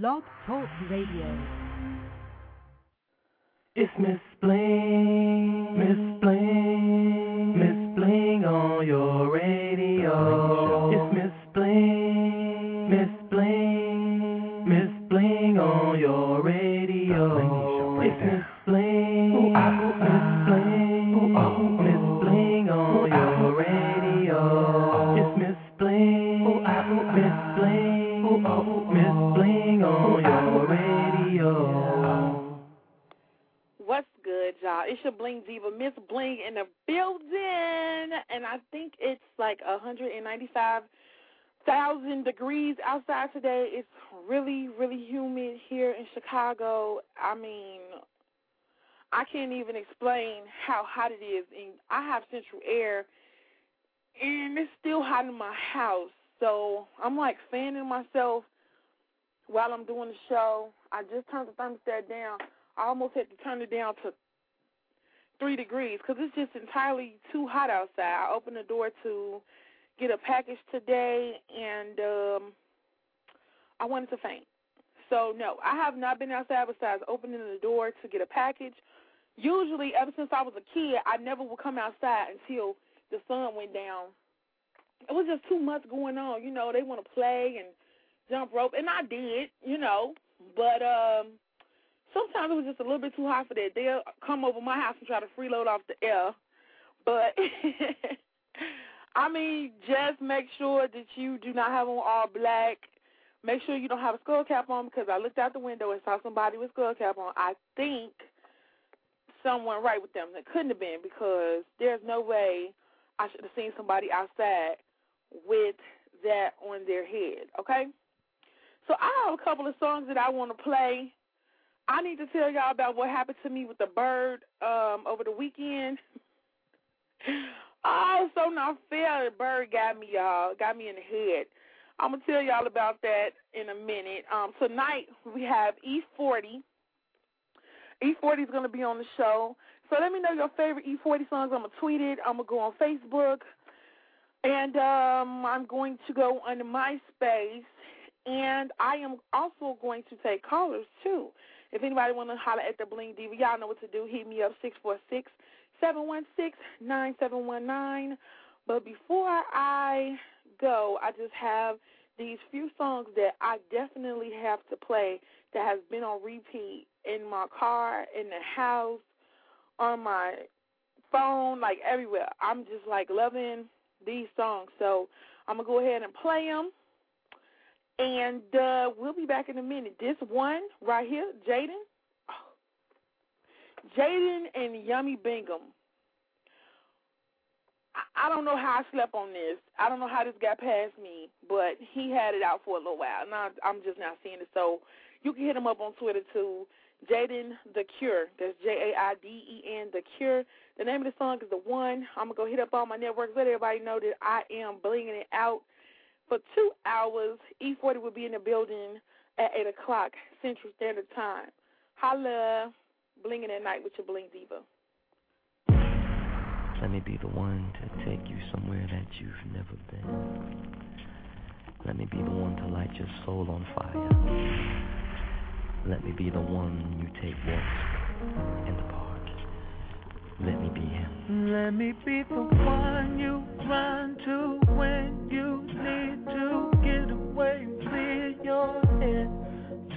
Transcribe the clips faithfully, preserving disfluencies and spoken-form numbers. Blog Talk Radio. It's Miss Bling, Miss Bling, Miss Bling on your radio. It's Miss Bling, Miss Bling, Miss Bling on your radio. It's Miss Bling, Miss Bling, Miss Bling on your radio. It's Miss Bling, Miss Bling. Miss Bling on your radio. What's good, y'all? It's your Bling Diva, Miss Bling in the building. And I think it's like one hundred ninety-five thousand degrees outside today. It's really, really humid here in Chicago. I mean, I can't even explain how hot it is. And I have central air, and it's still hot in my house. So I'm, like, fanning myself while I'm doing the show. I just turned the thermostat down. I almost had to turn it down to three degrees because it's just entirely too hot outside. I opened the door to get a package today, and um, I wanted to faint. So, no, I have not been outside besides opening the door to get a package. Usually, ever since I was a kid, I never would come outside until the sun went down. It was just too much going on. You know, they want to play and jump rope, and I did, you know. But um, sometimes it was just a little bit too hot for that. They'll come over my house and try to freeload off the air. But, I mean, just make sure that you do not have on all black. Make sure you don't have a skull cap on, because I looked out the window and saw somebody with skull cap on. I think someone right with them. It couldn't have been, because there's no way I should have seen somebody outside with that on their head, okay? So I have a couple of songs that I want to play. I need to tell y'all about what happened to me with the bird um, over the weekend. Oh, so not fair. The bird got me, y'all, got me in the head. I'm going to tell y'all about that in a minute. Um, tonight we have E forty. E forty is going to be on the show. So let me know your favorite E forty songs. I'm going to tweet it. I'm going to go on Facebook. And um, I'm going to go on MySpace, and I am also going to take callers, too. If anybody want to holler at the Bling Diva, y'all know what to do. Hit me up, six four six, seven one six, nine seven one nine. But before I go, I just have these few songs that I definitely have to play that has been on repeat in my car, in the house, on my phone, like everywhere. I'm just, like, loving these songs. So I'm going to go ahead and play them, and uh, we'll be back in a minute. This one right here, Jaiden. Oh. Jaiden and Yummy Bingham. I-, I don't know how I slept on this. I don't know how this got past me, but he had it out for a little while, and I, I'm just not seeing it. So you can hit him up on Twitter, too. Jaiden The Cure. That's J A I D E N, The Cure. The name of the song is The One. I'm going to go hit up all my networks, let everybody know that I am blinging it out for two hours. E forty will be in the building at eight o'clock Central Standard Time. Holla, blinging at night with your Bling Diva. Let me be the one to take you somewhere that you've never been. Let me be the one to light your soul on fire. Let me be the one you take walks in the park. Let me be him. Let me be the one you run to when you need to get away and clear your head.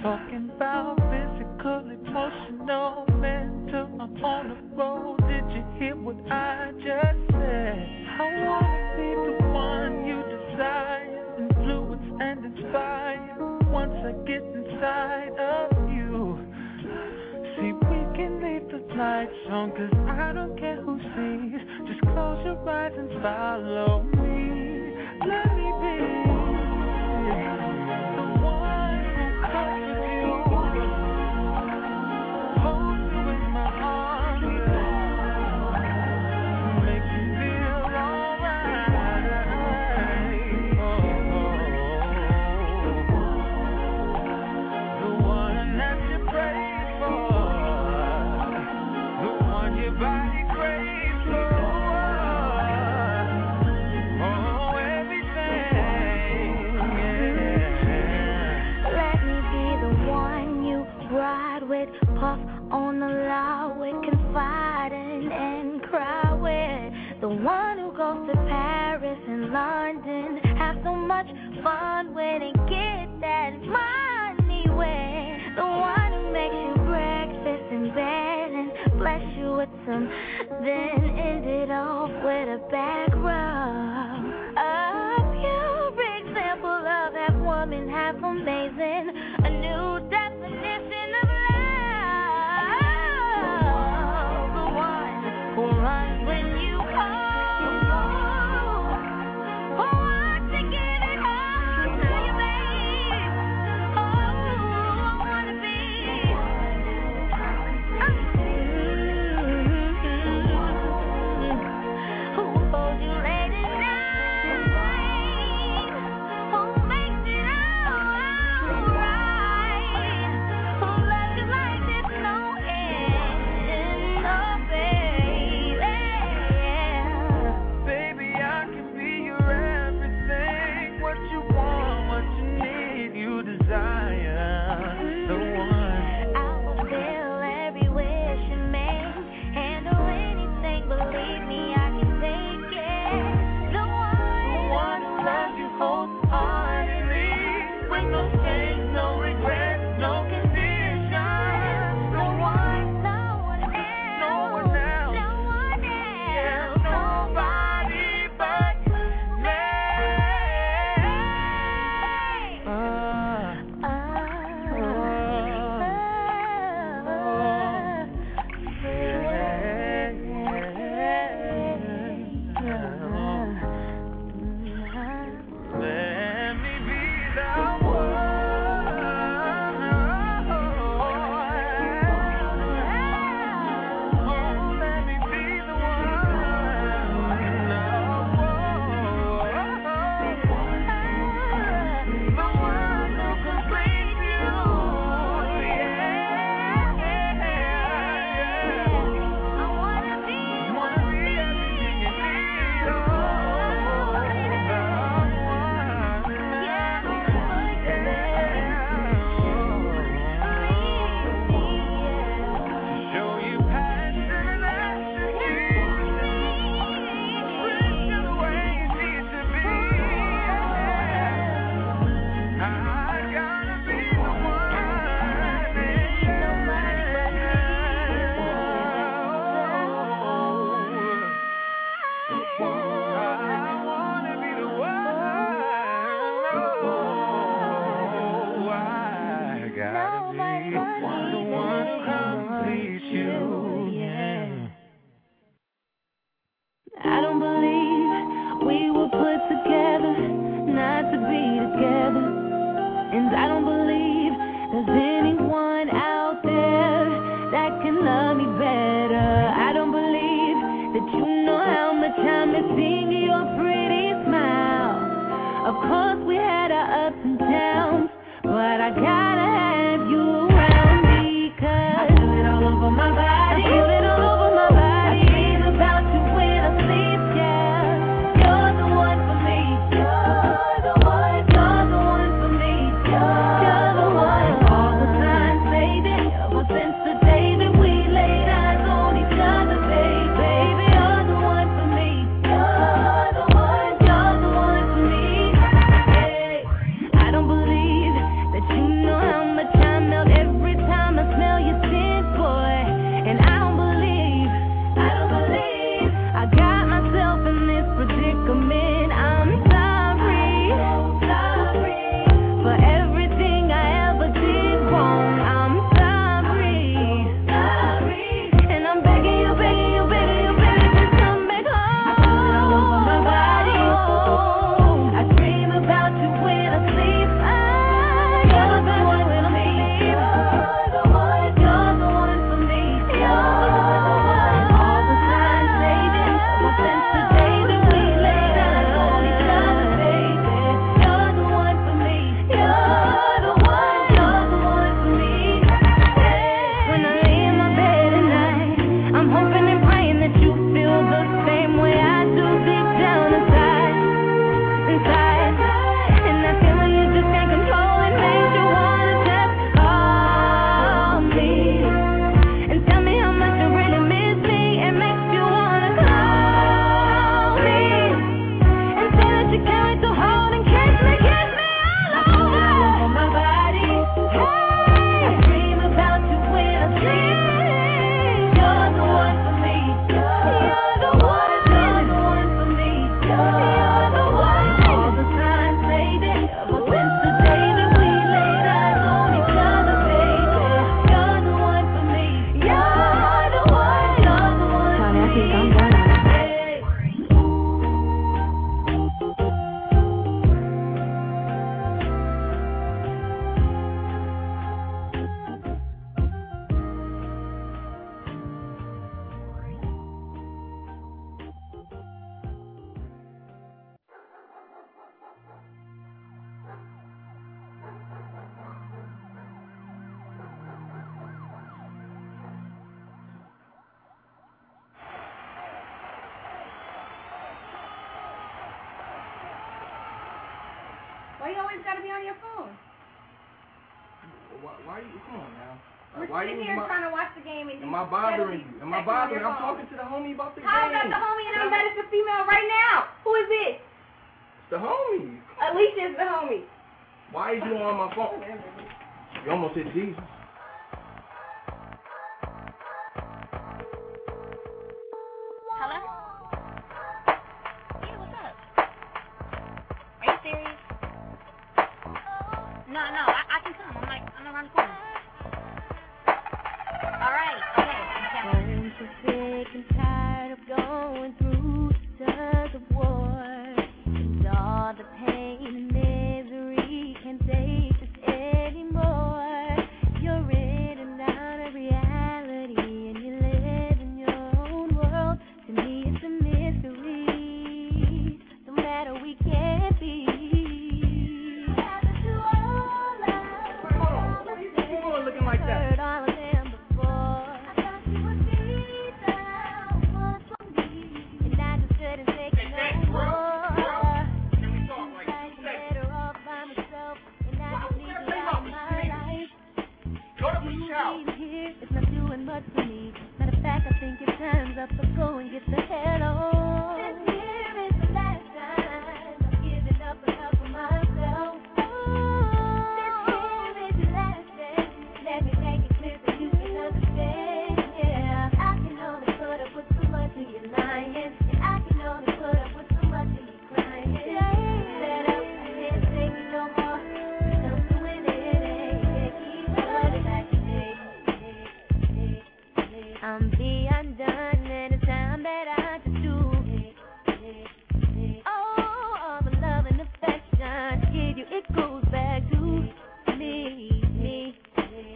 Talking about physical, emotional, mental. I'm on the road. Did you hear what I just said? I want to be the one you desire, influence and inspire. Once I get inside of lights on, cause I don't care who sees. Just close your eyes and follow me. Let me be the one who touches you, holds you in my arms, makes you feel alright. Oh, oh, the one that you pray for. Body craves for oh, everything, yeah. the one who goes to Paris and London. Have so much fun when they get that money. Where the one who makes you breakfast in bed and bless you with some, then end it off with a back rub. A pure example of half woman, half amazing. A new definition of love. The one who runs when you call. Who wants to give it all to you, babe? Oh, I wanna be. Mm-hmm. Who holds you late at night? Who makes it all right? Who loves you like there's no end? Oh, baby. Baby, I can be your everything. What you want, what you need, you desire. The one. I will fill every wish you make. Handle anything, believe me, I can take it. The one, the one who loves you wholeheartedly. With no shame, no regret, no condition. The one, no one else, no one else, no one else, nobody but me. Let me be the one. Let me be the one. The one who completes you. Yeah. I wanna be one. Show you passion and teach you the way you need to be. I gotta be the one. I wanna be the one. I gotta be the one who completes you. Yeah. I don't believe we were put together, not to be together. And I don't believe there's anyone out there that can love me better. I don't believe that you know how much I'm missing your pretty smile. Of course we had our ups and downs, but I gotta have you around because I feel it all over my body. I feel it all over my body. I dream about you when I sleep, yeah. You're the one for me. You're the one. You're the one for me. You're the one. All the time, baby. Ever since the day that we laid eyes on each other, baby. Baby, you're the one for me. You're the one. You're the one for me. Hey. I don't believe that you know how Why you always gotta be on your phone? Why, why are you, come on now. We're why sitting you here my, trying to watch the game and, and my bothering you. Am I bothering? I'm talking to the homie about the How game. How is that the homie and I'm mad at the female right now? Who is it? It's the homie. Alicia is the homie. Why is you on my phone? You almost hit Jesus. Hello? Yeah, what's up? Are you serious? No, no, I, I can come. I'm like, I'm around the corner. All right, okay. I'm so sick and tired of going through such a war. And all the pain and misery can't take this anymore. You're written down a reality and you live in your own world. To me, it's a mystery. No matter, we can't be. Hold on, you going looking like that? It's not doing much for me. Matter of fact, I think your time's up, so go and get the hell on. This year is the last time I've given up and help for myself. Oh, this year is the last day. Let me make it clear that you can understand. Yeah, I can only put up with so much of your lying, and I can only put up with so much of your crying. Set up, I can't take it no more. I'm doing it, yeah, keep running back. I'm beyond done, and it's time that I just do it. Oh, all the love and affection I give you, it goes back to me, me.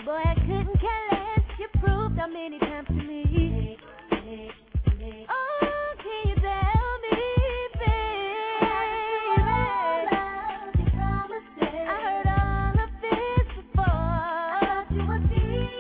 Boy, I couldn't care less, you proved how many times to me. Oh, can you tell me, baby? I heard all of this before. I thought you were feeling.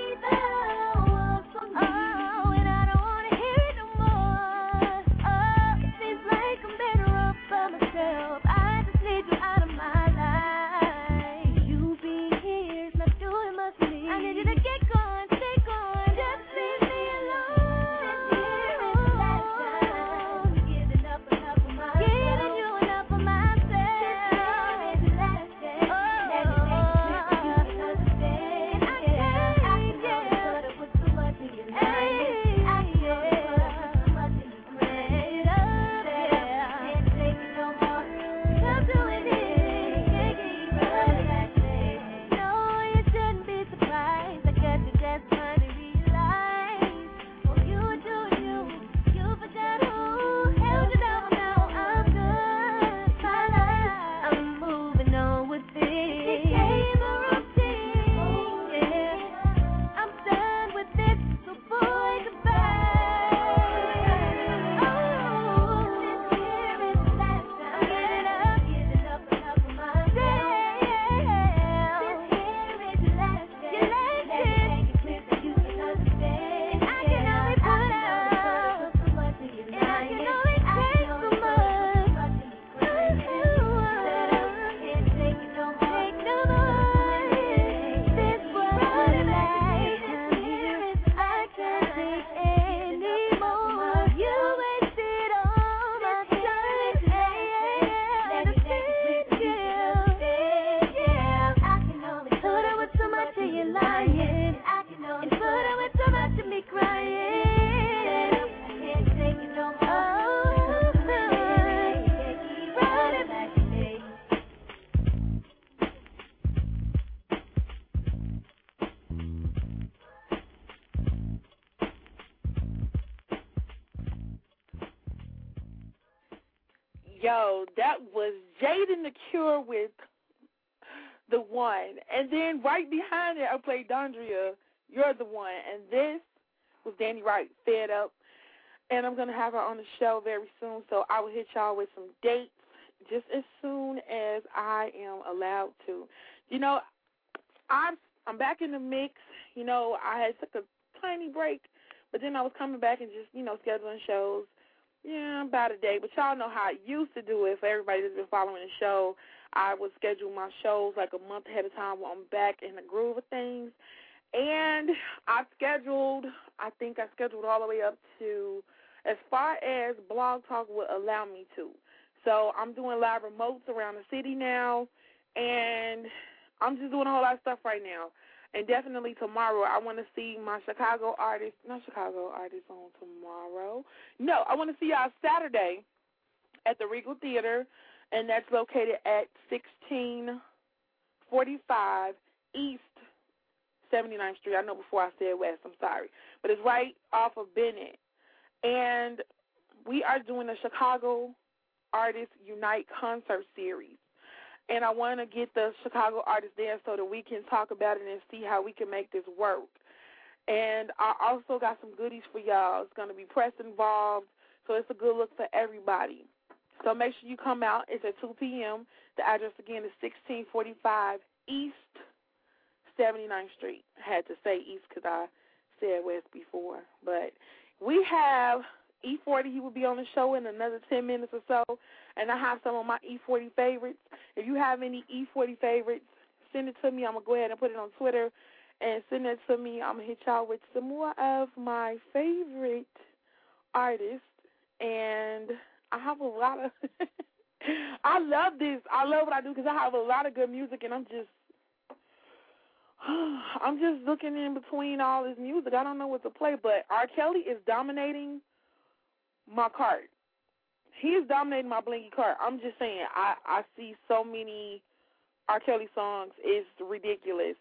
Yo, that was Jaiden The Cure with The One. And then right behind it, I played Dondria, You're The One. And this was Danny Wright, Fed Up. And I'm going to have her on the show very soon, so I will hit y'all with some dates just as soon as I am allowed to. You know, I'm, I'm back in the mix. You know, I had took a tiny break, but then I was coming back and just, you know, scheduling shows. Yeah, about a day, but y'all know how I used to do it. For everybody that's been following the show, I would schedule my shows like a month ahead of time when I'm back in the groove of things. And I scheduled, I think I scheduled all the way up to as far as Blog Talk would allow me to. So I'm doing live remotes around the city now, and I'm just doing a whole lot of stuff right now. And definitely tomorrow I want to see my Chicago artists, not Chicago artists on tomorrow. No, I want to see y'all Saturday at the Regal Theater, and that's located at sixteen forty-five East seventy-ninth Street. I know before I said West, I'm sorry. But it's right off of Bennett. And we are doing a Chicago Artists Unite concert series. And I want to get the Chicago artists there so that we can talk about it and see how we can make this work. And I also got some goodies for y'all. It's going to be press involved, so it's a good look for everybody. So make sure you come out. It's at two p.m. The address, again, is sixteen forty-five East seventy-ninth Street. I had to say East because I said West before. But we have E forty. He will be on the show in another ten minutes or so, and I have some of my E forty favorites. If you have any E forty favorites, send it to me. I'm going to go ahead and put it on Twitter and send it to me. I'm going to hit y'all with some more of my favorite artists, and I have a lot of – I love this. I love what I do because I have a lot of good music, and I'm just – I'm just looking in between all this music. I don't know what to play, but R. Kelly is dominating my cart. He is dominating my Blingy cart. I'm just saying, I, I see so many R. Kelly songs. It's ridiculous.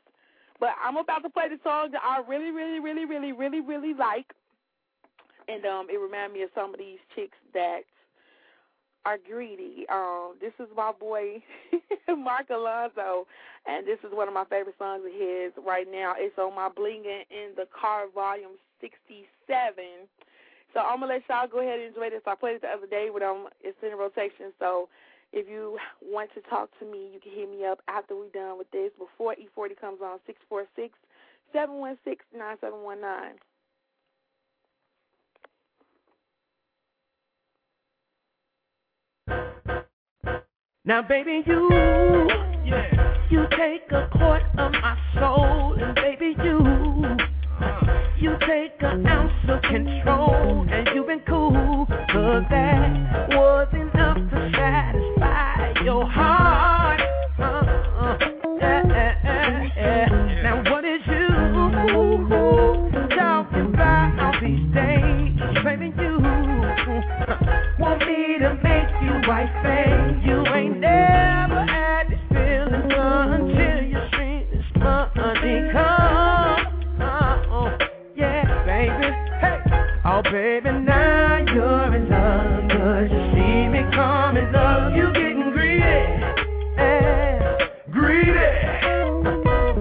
But I'm about to play the song that I really, really, really, really, really, really like. And um, it reminds me of some of these chicks that are greedy. Um, this is my boy, Mark Alonso, and this is one of my favorite songs of his right now. It's on my Blingin' in the Car, Volume sixty-seven. So I'm going to let y'all go ahead and enjoy this. I played it the other day, but um, it's in rotation. So if you want to talk to me, you can hit me up after we're done with this, before E forty comes on, six four six, seven one six, nine seven one nine. Now, baby, you, yeah. You take a quart of my soul, and baby, you, uh. You take an ounce of control, and you've been cool, but that was enough to satisfy your heart. Uh, uh, yeah, yeah, yeah. Yeah. Now, what is you talking about these days, baby, you want me to make you white face? You ain't never had this feeling until you see this money come. Uh-oh. Yeah, baby, hey. Oh, baby, now you're in love, 'cause you see me come in love. You getting greedy, yeah. Greedy. Uh,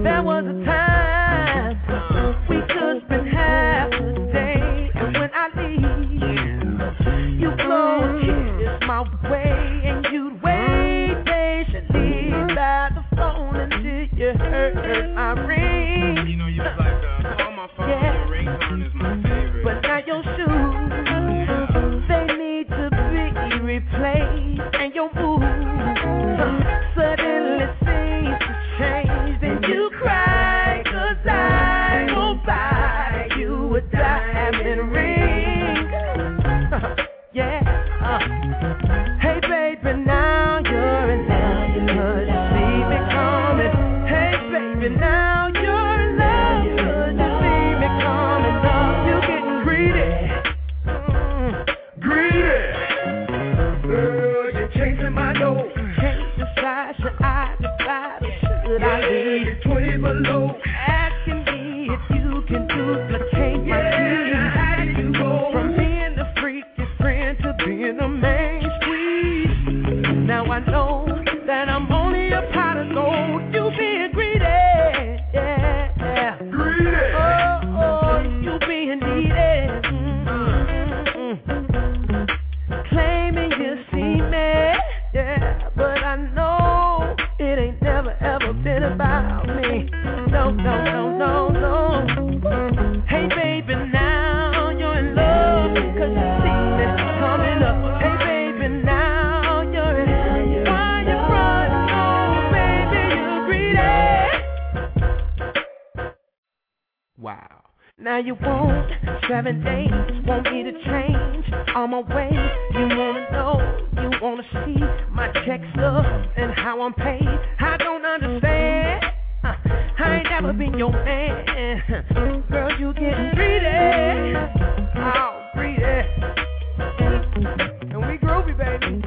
there was a time we just been half a day, and when I leave, you blow a kiss my way, and you'd wait patiently by the phone until you heard my ring. You know, you was like, uh, call my phone, yeah. Your ringtone is my favorite. But now your shoes, they need to be replaced, and your moves suddenly seem to change. Then you cry, 'cause I won't buy you a diamond ring. Yeah. Uh, hey, baby, now you're in love, 'cause you see me coming. Hey, baby, now you're in love, 'cause you see me coming. Love, you getting greedy, mm, greedy. Girl, you're chasing my nose. Can't decide, should I decide or should I leave? You're twenty below, asking me if you can duplicate my beauty. How did you go from being the freaky friend to being a man squeeze? Now I know that I'm only a pot of gold. You being greedy, yeah. Greedy. Oh, oh, you being needy. Mm-hmm. Mm-hmm. Claiming you see me, yeah, but I know it ain't never ever been about me. No, no, no, no, no. Hey, baby, now you're in love, 'cause you see me coming up. Hey, baby, now you're in love. Why you running? while. Now you want seven days, want me to change on my way. You wanna know, you wanna see my check stuff and how I'm paid. I don't understand, uh, I ain't never been your man. Girl, you getting greedy, oh, greedy. And we groovy, baby.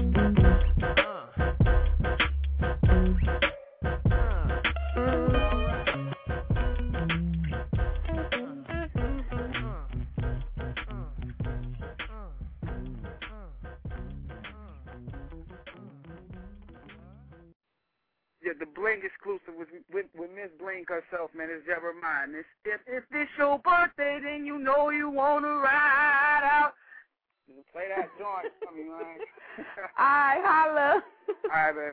The Bling exclusive with, with, with Miss Bling herself, man. It's Jeremiah. It's, if, if it's your birthday, then you know you want to ride out. Play that joint for me, man. All right, holla. All right, man.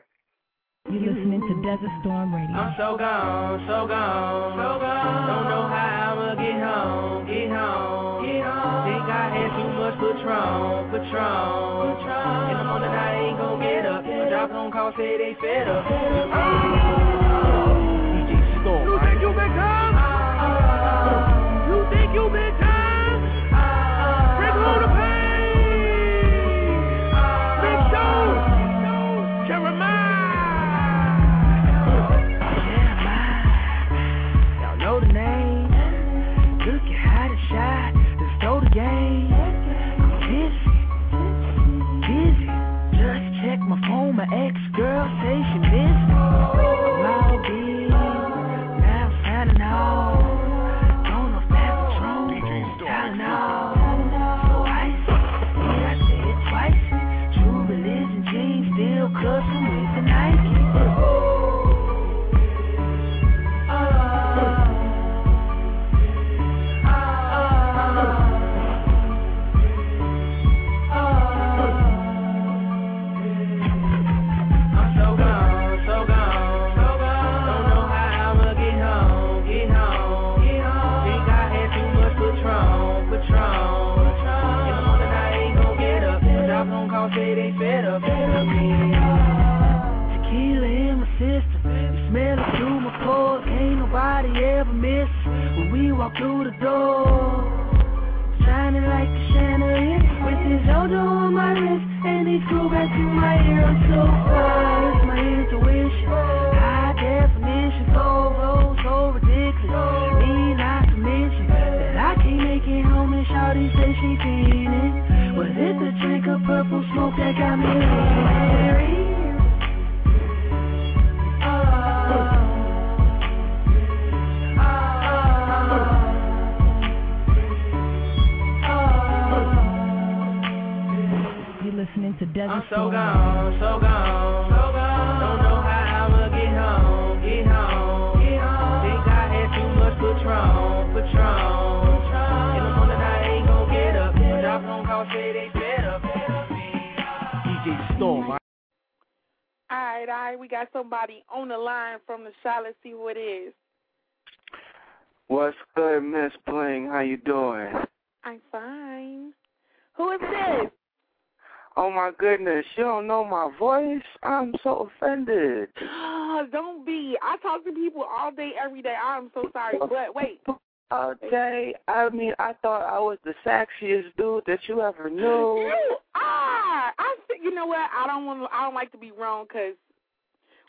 You're listening to Desert Storm Radio. I'm so gone, so gone, so gone. Don't know how I'ma get home, get home, get home. Think I had too much Patron, Patron, Patron. In the morning I ain't gon' get up. My job phone call say they fed up. You think you been time? You think you been time? Bring home the pain. Big show, Jeremiah. My ex-girl say she missed me. Loud beat, now I'm finding out. Don't know if that's a drone. I don't know. So icy, yeah, I said it twice. True religion jeans, still custom with the Nike. Uh, uh, uh, uh. Say they fed up, fed up me. Tequila in my system, you smell it through my pores. Ain't nobody ever miss when we walk through the door. Shining like the chandelier, with this Jojo on my wrist and these screw back to my ear. I'm so fine, it's my intuition. High definition, four rows, so ridiculous. Me not to mention that I can't make it home and shawty say she feelin'. Was it the drink of purple smoke that got me married? You're listening to Desert. I'm so gone, so gone, so gone. Don't know how I'ma get home, get home, get home. Think I had too much Patron, Patron. In the morning I ain't gon' get up. D J Storm. Alright, alright, we got somebody on the line from the shop. Let's see who it is. What's good, Miss Bling? How you doing? I'm fine. Who is this? Oh my goodness, you don't know my voice? I'm so offended. Don't be. I talk to people all day, every day. I'm so sorry, but wait. Okay, I mean, I thought I was the sexiest dude that you ever knew. You are. I, you know what? I don't want. I don't like to be wrong because,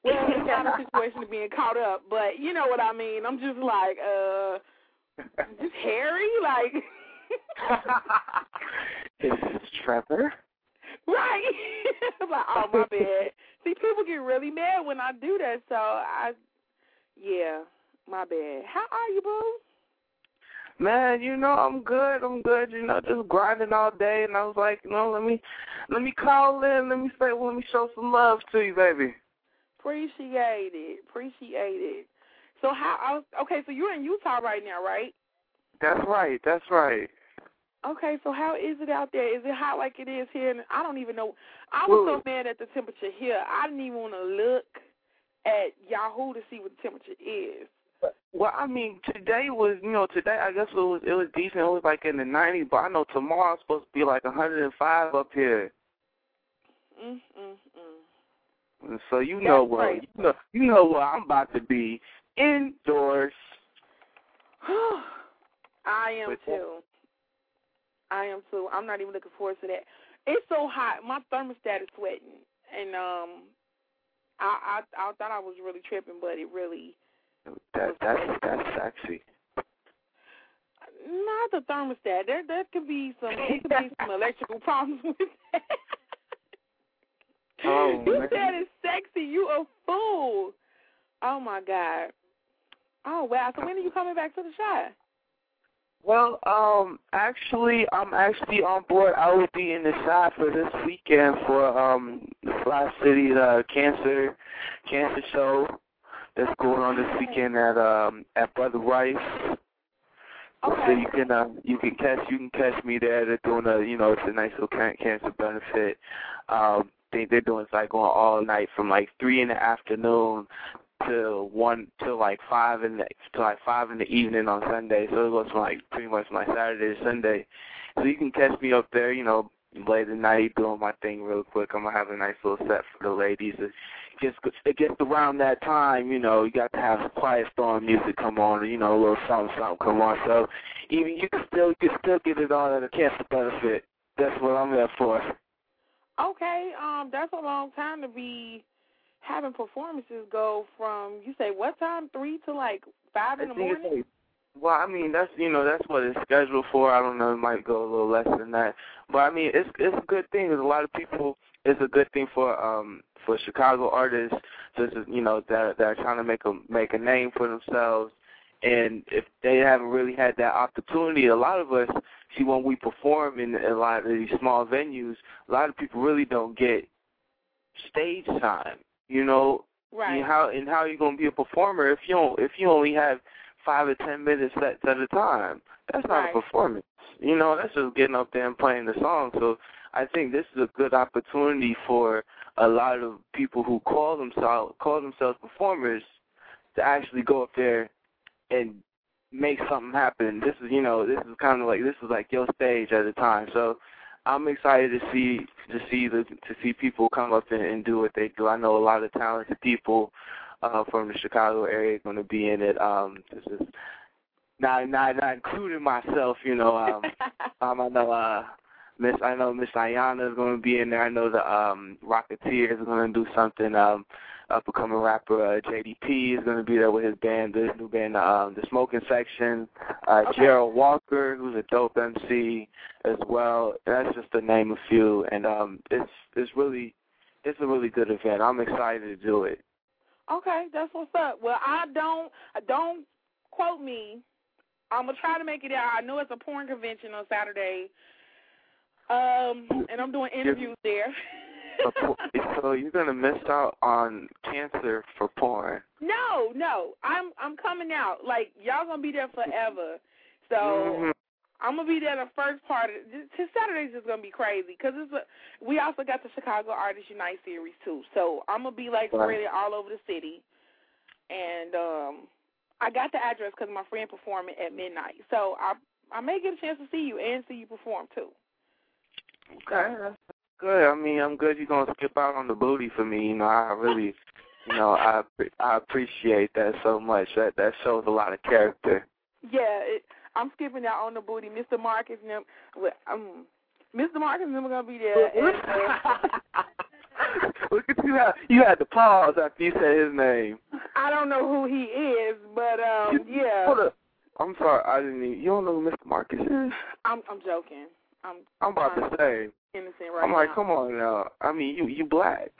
well, it's not a situation of being caught up. But you know what I mean. I'm just like, uh, just hairy, like. This is Trevor. Right. I'm like, oh my bad. See, people get really mad when I do that. So I, yeah, my bad. How are you, boo? Man, you know, I'm good, I'm good, you know, just grinding all day, and I was like, you know, let me let me call in, let me say, well, let me show some love to you, baby. Appreciate it, appreciate it. So how, I was, okay, so you're in Utah right now, right? That's right, that's right. Okay, so how is it out there? Is it hot like it is here? And I don't even know. I was Ooh. so mad at the temperature here, I didn't even want to look at Yahoo to see what the temperature is. Well, I mean, today was, you know, today I guess it was it was decent. It was like in the nineties, but I know tomorrow's supposed to be like one hundred five up here. Mm, mm, mm. So you know where you know, you know where I'm about to be indoors. I am too. I am too. I'm not even looking forward to that. It's so hot. My thermostat is sweating, and um, I I, I thought I was really tripping, but it really that that's that's sexy. Not the thermostat. There there could be some it could be some electrical problems with that. Oh, you man. Said it's sexy. You a fool. Oh my God. Oh wow. So when are you coming back to the shot? Well, um, actually, I'm actually on board. I will be in the shop for this weekend for um, the Fly City uh, cancer cancer show that's going on this weekend at um, at Brother Rice. Okay. So you can uh, you can catch you can catch me there. They're doing a you know it's a nice little cancer benefit. Um, they they're doing it's like going all night from like three in the afternoon. To one to like five in the to like five in the evening on Sunday, so it goes from like pretty much my Saturday to Sunday. So you can catch me up there, you know, late at night doing my thing real quick. I'm gonna have a nice little set for the ladies. It gets it gets around that time, you know, you got to have some quiet storm music come on, you know, a little something something come on. So even you can still you can still get it all at a cancer benefit. That's what I'm there for. Okay, um, that's a long time to be. Having performances go from, you say, what time? Three to, like, five in the morning? Like, well, I mean, that's, you know, that's what it's scheduled for. I don't know. It might go a little less than that. But, I mean, it's it's a good thing. There's a lot of people. It's a good thing for um for Chicago artists, just, you know, that, that are trying to make a, make a name for themselves. And if they haven't really had that opportunity, a lot of us, see, when we perform in a lot of these small venues, a lot of people really don't get stage time. You know, right. and how and how are you gonna be a performer if you don't if you only have five or ten minutes at a time? That's not right. a performance. You know, that's just getting up there and playing the song. So I think this is a good opportunity for a lot of people who call themselves call themselves performers to actually go up there and make something happen. This is you know this is kind of like this is like your stage at a time. So. I'm excited to see to see the to see people come up and, and do what they do. I know a lot of talented people uh, from the Chicago area are going to be in it. Um, this is not not not including myself, you know. Um, um, I know uh, Miss I know Miss Ayanna is going to be in there. I know the um, Rocketeers is going to do something. Um, up and coming rapper uh, J D P is going to be there with his band, his new band, um, the Smoking Section. Uh, okay. Gerald Walker, who's a dope M C as well. That's just to name a few, and um, it's it's really it's a really good event. I'm excited to do it. Okay, that's what's up. Well, I don't don't quote me. I'm gonna try to make it out. I know it's a porn convention on Saturday, um, and I'm doing interviews there. So you're gonna miss out on cancer for porn. No, no, I'm I'm coming out. Like y'all gonna be there forever. So mm-hmm. I'm gonna be there the first part of this. Saturday's just gonna be crazy because it's a, we also got the Chicago Artists Unite series too. So I'm gonna be like right. really all over the city. And um, I got the address because my friend performing at midnight. So I I may get a chance to see you and see you perform too. Okay. So, good. I mean, I'm good. You're gonna skip out on the booty for me. You know, I really, you know, I I appreciate that so much. That that shows a lot of character. Yeah, it, I'm skipping out on the booty, Mister Marcus. Them, well, um, Mister Marcus never gonna be there. Look at you! How, you had to pause after you said his name. I don't know who he is, but um, you, yeah. Hold up. I'm sorry. I didn't. Even, you don't know who Mister Marcus is? I'm I'm joking. I'm, I'm about I'm, to say. Right I'm like, now. Come on now. I mean, you you black.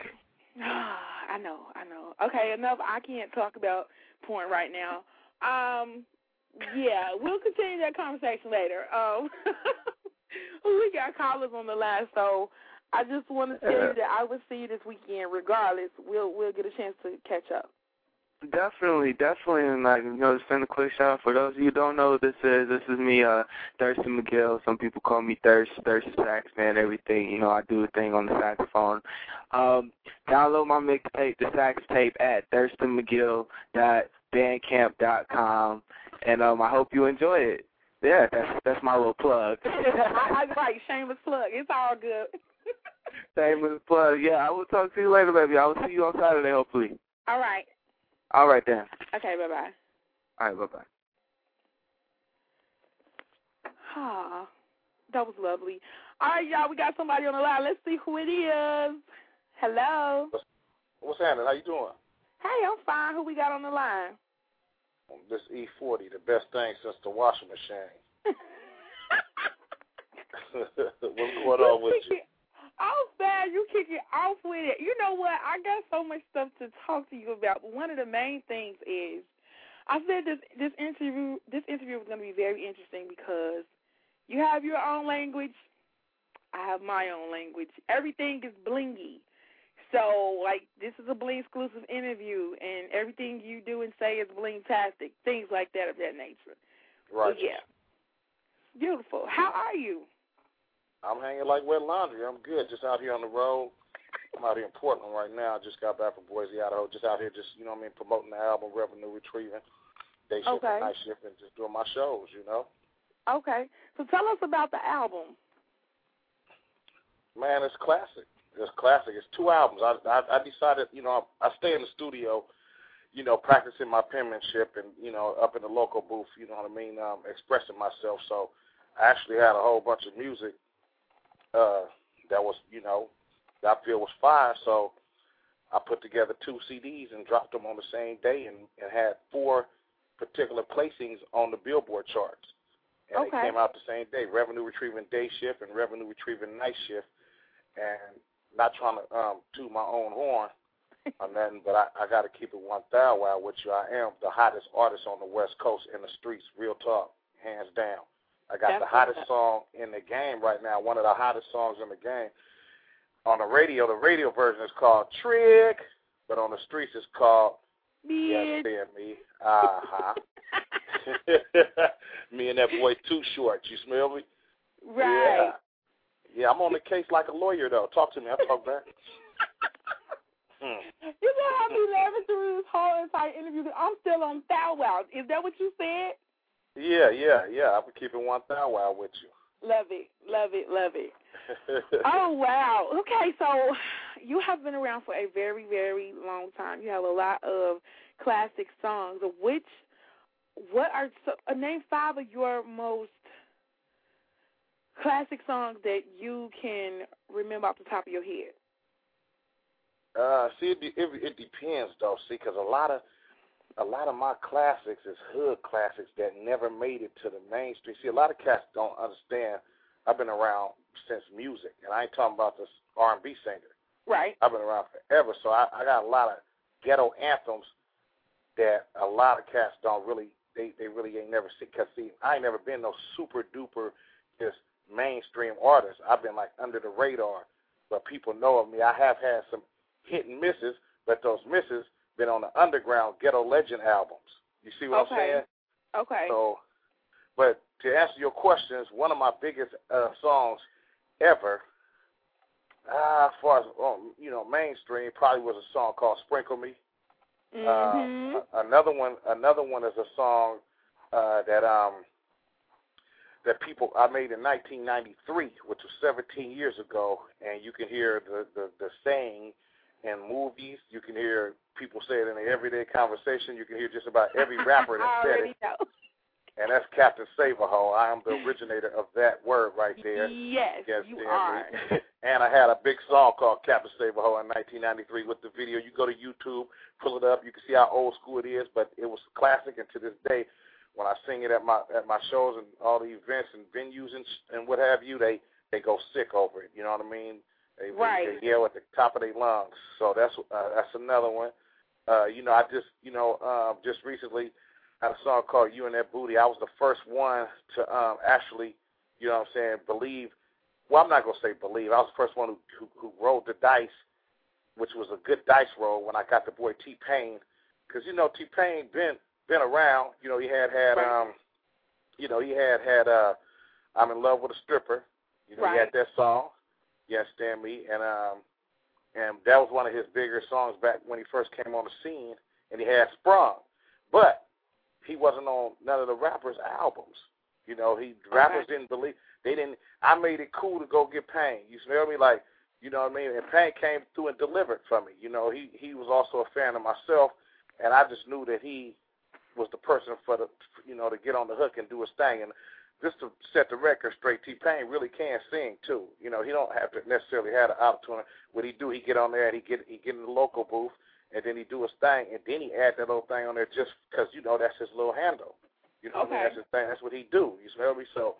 I know, I know. Okay, enough. I can't talk about porn right now. Um, yeah, we'll continue that conversation later. Um, we got callers on the line, so I just want to tell you that I will see you this weekend, regardless. We'll we'll get a chance to catch up. Definitely, definitely, and like you know, send a quick shout out for those of you who don't know who this is. This is me, uh, Thurston McGill. Some people call me Thirst, Thirst Sax Man, everything. You know, I do a thing on the saxophone. Um, download my mixtape, the sax tape, at thurston mcgill dot bandcamp dot com, and um, I hope you enjoy it. Yeah, that's that's my little plug. I, I like shameless plug. It's all good. Shameless plug. Yeah, I will talk to you later, baby. I will see you on Saturday, hopefully. All right. All right, then. Okay, bye-bye. All right, bye-bye. Ah, that was lovely. All right, y'all, we got somebody on the line. Let's see who it is. Hello. What's happening? How you doing? Hey, I'm fine. Who we got on the line? This E forty, the best thing since the washing machine. What's going on with you? I'm sad you kick it off with it. You know what? I got so much stuff to talk to you about. But one of the main things is, I said this this interview this interview was going to be very interesting because you have your own language, I have my own language. Everything is blingy. So, like, this is a bling-exclusive interview, and everything you do and say is bling-tastic, things like that of that nature. Right. But yeah. Beautiful. How are you? I'm hanging like wet laundry. I'm good. Just out here on the road. I'm out here in Portland right now. I just got back from Boise, Idaho. Just out here, just, you know what I mean, promoting the album, Revenue Retrieving, Day Shift, okay, and Night Shift, and just doing my shows, you know? Okay. So tell us about the album. Man, it's classic. It's classic. It's two albums. I, I, I decided, you know, I, I stay in the studio, you know, practicing my penmanship and, you know, up in the local booth, you know what I mean, um, expressing myself. So I actually had a whole bunch of music uh, that was, you know, that I feel was fire. So I put together two C Ds and dropped them on the same day and, and had four particular placings on the Billboard charts. And okay, they came out the same day, Revenue Retrieving Day Shift and Revenue Retrieving Night Shift. And not trying to um, toot my own horn or nothing, but I, I got to keep it one thousand while with you. I am the hottest artist on the West Coast in the streets, real talk, hands down. I got That's the hottest that. song in the game right now, one of the hottest songs in the game. On the radio, the radio version is called Trick, but on the streets it's called Yes, Bear Me. Uh-huh. Me and that boy Too Short, you smell me? Right. Yeah. Yeah, I'm on the case like a lawyer, though. Talk to me. I'll talk back. hmm. You know how me laughing through this whole entire interview? I'm still on Thou Wow. Is that what you said? Yeah, yeah, yeah. I've been keeping one Thou Wow with you. Love it, love it, love it. Oh, wow. Okay, so you have been around for a very, very long time. You have a lot of classic songs. Which, what are, so, name five of your most classic songs that you can remember off the top of your head? Uh, see, it, it, it depends, though. See, because a lot of a lot of my classics is hood classics that never made it to the mainstream. See, a lot of cats don't understand. I've been around since music, and I ain't talking about this R and B singer. Right. I've been around forever, so I, I got a lot of ghetto anthems that a lot of cats don't really they they really ain't never see. Because see, I ain't never been no super duper just mainstream artists. I've been like under the radar, but people know of me. I have had some hit and misses, but those misses been on the underground ghetto legend albums. You see what okay. I'm saying? Okay. So, but to answer your questions, one of my biggest uh, songs ever, uh, as far as um, you know, mainstream, probably was a song called "Sprinkle Me." Mm-hmm. Um, another one, another one is a song uh, that um. that people I made in nineteen ninety-three, which was seventeen years ago, and you can hear the, the, the saying in movies. You can hear people say it in the everyday conversation. You can hear just about every rapper that said it. Know. And that's Captain Saberhoe. I am the originator of that word right there. Yes, yes you are. And I had a big song called Captain Saberhoe in nineteen ninety-three with the video. You go to YouTube, pull it up. You can see how old school it is, but it was classic, and to this day, when I sing it at my at my shows and all the events and venues and and what have you, they, they go sick over it. You know what I mean? They, right. They, they yell at the top of their lungs. So that's uh, that's another one. Uh, you know, I just you know um, just recently had a song called You and That Booty. I was the first one to um, actually, you know what I'm saying, believe. Well, I'm not gonna say believe. I was the first one who who, who rolled the dice, which was a good dice roll when I got the boy T-Pain, because you know T-Pain been. Been around, you know. He had had, right. um, you know, he had had. Uh, I'm in love with a stripper. You know, right. He had that song. Yes, damn me, and um, and that was one of his bigger songs back when he first came on the scene. And he had Sprung, but he wasn't on none of the rappers' albums. You know, he rappers okay. didn't believe they didn't. I made it cool to go get Pain. You smell me, like you know what I mean. And Pain came through and delivered for me. You know, he he was also a fan of myself, and I just knew that he was the person for the, you know, to get on the hook and do his thing. And just to set the record straight, T-Pain really can sing too. You know, he don't have to necessarily have the opportunity. What he do, he get on there and he get he get in the local booth, and then he do his thing, and then he add that little thing on there just because, you know, that's his little handle. You know okay. what I mean? That's his thing. That's what he do. You smell me? So,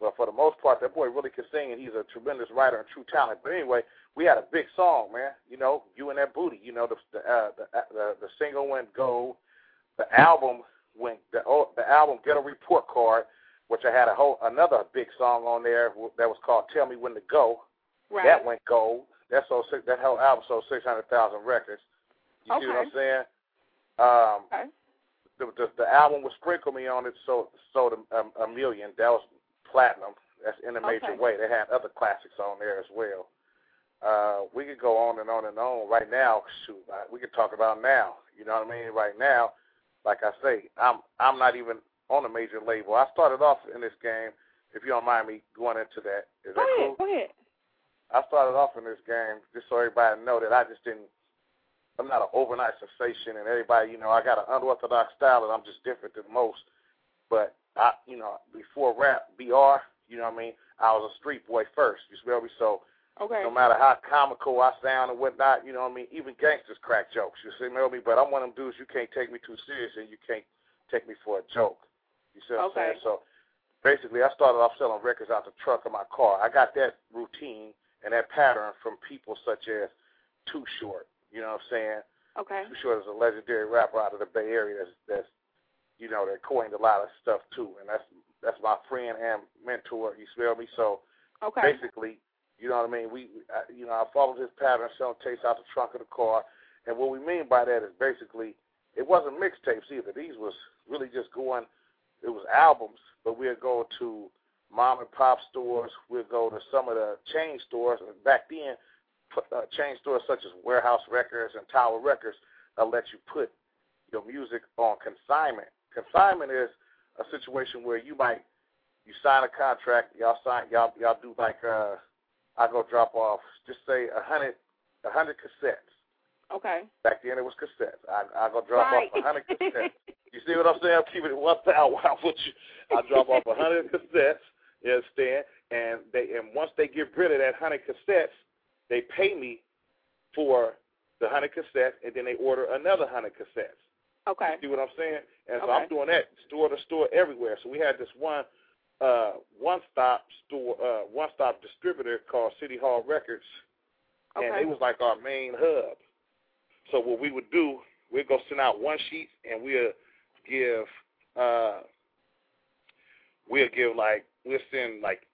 well, for the most part, that boy really can sing, and he's a tremendous writer and true talent. But anyway, we had a big song, man. You know, You and That Booty. You know, the the uh, the, uh, the, the single went gold. The album went the the album Get a Report Card, which I had a whole another big song on there that was called Tell Me When to Go. Right. That went gold. That sold six, that whole album sold six hundred thousand records. You okay. see what I'm saying? Um, okay. The, the the album with Sprinkle Me on it sold sold a, a million. That was platinum. That's in a major okay. way. They had other classics on there as well. Uh, we could go on and on and on. Right now, shoot, we could talk about now. You know what I mean? Right now, like I say, I'm I'm not even on a major label. I started off in this game. If you don't mind me going into that, is that cool? Go ahead, go ahead. I started off in this game just so everybody know that I just didn't. I'm not an overnight sensation, and everybody, you know, I got an unorthodox style, and I'm just different than most. But I, you know, before rap, B R, you know what I mean, I was a street boy first. You smell me? So, okay. No matter how comical I sound and whatnot, you know what I mean, even gangsters crack jokes. You smell me? But I'm one of them dudes you can't take me too serious, and you can't take me for a joke. You see what okay. I'm saying? So, basically, I started off selling records out the trunk of my car. I got that routine and that pattern from people such as Too Short. You know what I'm saying? Okay. Too Short is a legendary rapper out of the Bay Area that's, that's, you know, that coined a lot of stuff too, and that's that's my friend and mentor. You smell me? So, okay. Basically, you know what I mean? We, I, you know, I followed his pattern, selling tapes out the trunk of the car, and what we mean by that is basically it wasn't mixtapes either. These was really just going. It was albums, but we'd go to mom and pop stores. We'd go to some of the chain stores, and back then. Uh, chain stores such as Warehouse Records and Tower Records that let you put your music on consignment. Consignment is a situation where you might you sign a contract, y'all sign y'all y'all do like uh, I go drop off just say a hundred a hundred cassettes. Okay. Back then it was cassettes. I I go drop right. off a hundred cassettes. You see what I'm saying? I'm keeping it one out while with you. I drop off a hundred cassettes. You understand? And they and once they get rid of that hundred cassettes. They pay me for the one hundred cassettes, and then they order another one hundred cassettes. Okay. You see what I'm saying? And okay. so I'm doing that store to store everywhere. So we had this one uh, one-stop store, uh, one-stop distributor called City Hall Records, okay. and it was like our main hub. So what we would do, we'd go send out one sheet, and we'll give, uh, we'll give like, we'll send like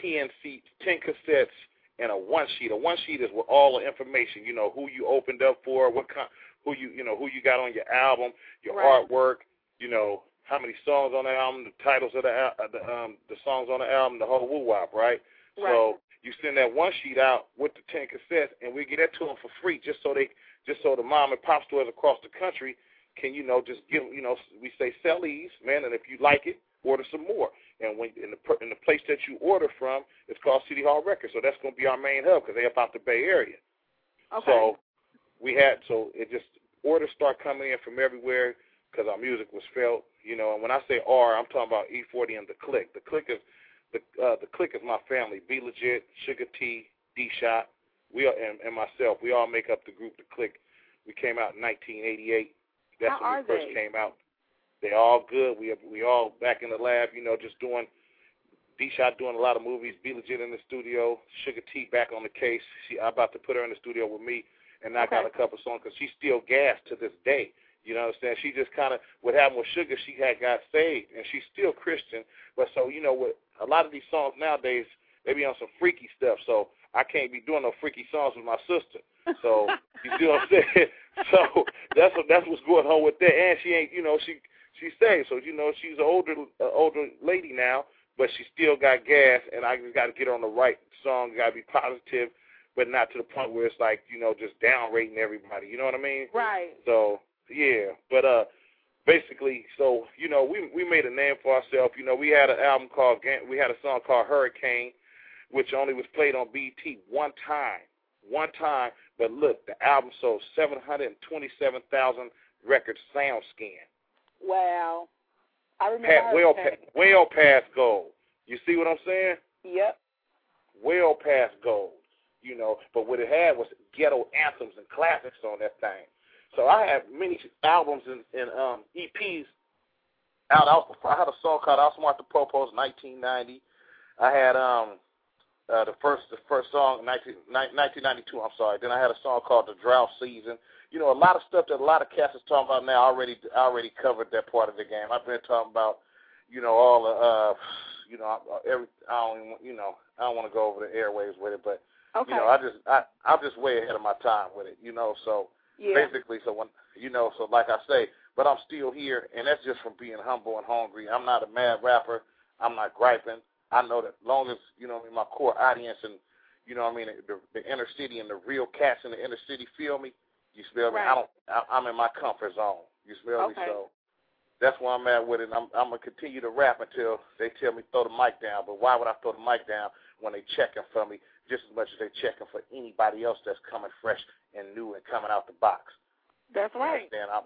ten seats, ten cassettes, and a one sheet. A one sheet is with all the information, you know, who you opened up for, what kind, who you, you know, who you got on your album, your right. artwork, you know, how many songs on the album, the titles of the uh, the, um, the songs on the album, the whole woo-wop, right? right? So you send that one sheet out with the ten cassettes, and we get that to them for free, just so they, just so the mom and pop stores across the country can, you know, just give, you know, we say sell these, man, and if you like it, order some more. And when in the in the place that you order from, it's called City Hall Records. So that's going to be our main hub because they're up out the Bay Area. Okay. So we had so it just orders start coming in from everywhere because our music was felt, you know. And when I say R, I'm talking about E forty and The Click. The Click is the uh, the Click is my family. Be Legit, Sugar Tea, D-Shot, we are, and, and myself. We all make up the group The Click. We came out in nineteen eighty-eight. That's How when we first they? came out. They all good. We we all back in the lab, you know, just doing D-Shot doing a lot of movies. Be Legit in the studio. Sugar T back on the case. She I'm about to put her in the studio with me, and I okay. got a couple songs because she's still gassed to this day. You know what I'm saying? She just kind of what happened with Sugar. She had got saved, and she's still Christian. But so you know, with a lot of these songs nowadays, they be on some freaky stuff. So I can't be doing no freaky songs with my sister. So you see what I'm saying? So that's what, that's what's going on with that. And she ain't, you know, she. She's saved, so you know she's an older, uh, older lady now, but she still got gas, and I just got to get on the right song. Got to be positive, but not to the point where it's like you know just down-rating everybody. You know what I mean? Right. So yeah, but uh, basically, so you know we we made a name for ourselves. You know we had an album called we had a song called Hurricane, which only was played on B E T one time, one time. But look, the album sold seven hundred and twenty-seven thousand records. Soundscan. Wow, I remember. Pat, well, past, well past gold. You see what I'm saying? Yep. Well past goals, you know. But what it had was ghetto anthems and classics on that thing. So I have many albums and, and um, E Ps out. I, I had a song called "Outsmart the Popos" nineteen ninety. I had um, uh, the first the first song nineteen ninety-two. I'm sorry. Then I had a song called "The Drought Season." You know, a lot of stuff that a lot of cats is talking about now. I already I already covered that part of the game. I've been talking about, you know, all the, uh, you know, every I don't even, you know, I don't want to go over the airwaves with it, but okay. you know, I just I I'm just way ahead of my time with it, you know, so. Yeah. Basically, so when, you know, so like I say, but I'm still here, and that's just from being humble and hungry. I'm not a mad rapper. I'm not griping. I know that long as, you know, my core audience and, you know what I mean, the, the inner city and the real cats in the inner city feel me, you smell me? Right. I don't, I, I'm in my comfort zone. You smell okay. me? So that's where I'm at with it. I'm, I'm going to continue to rap until they tell me throw the mic down, but why would I throw the mic down when they checking for me just as much as they checking for anybody else that's coming fresh and new and coming out the box? That's right. And I'm,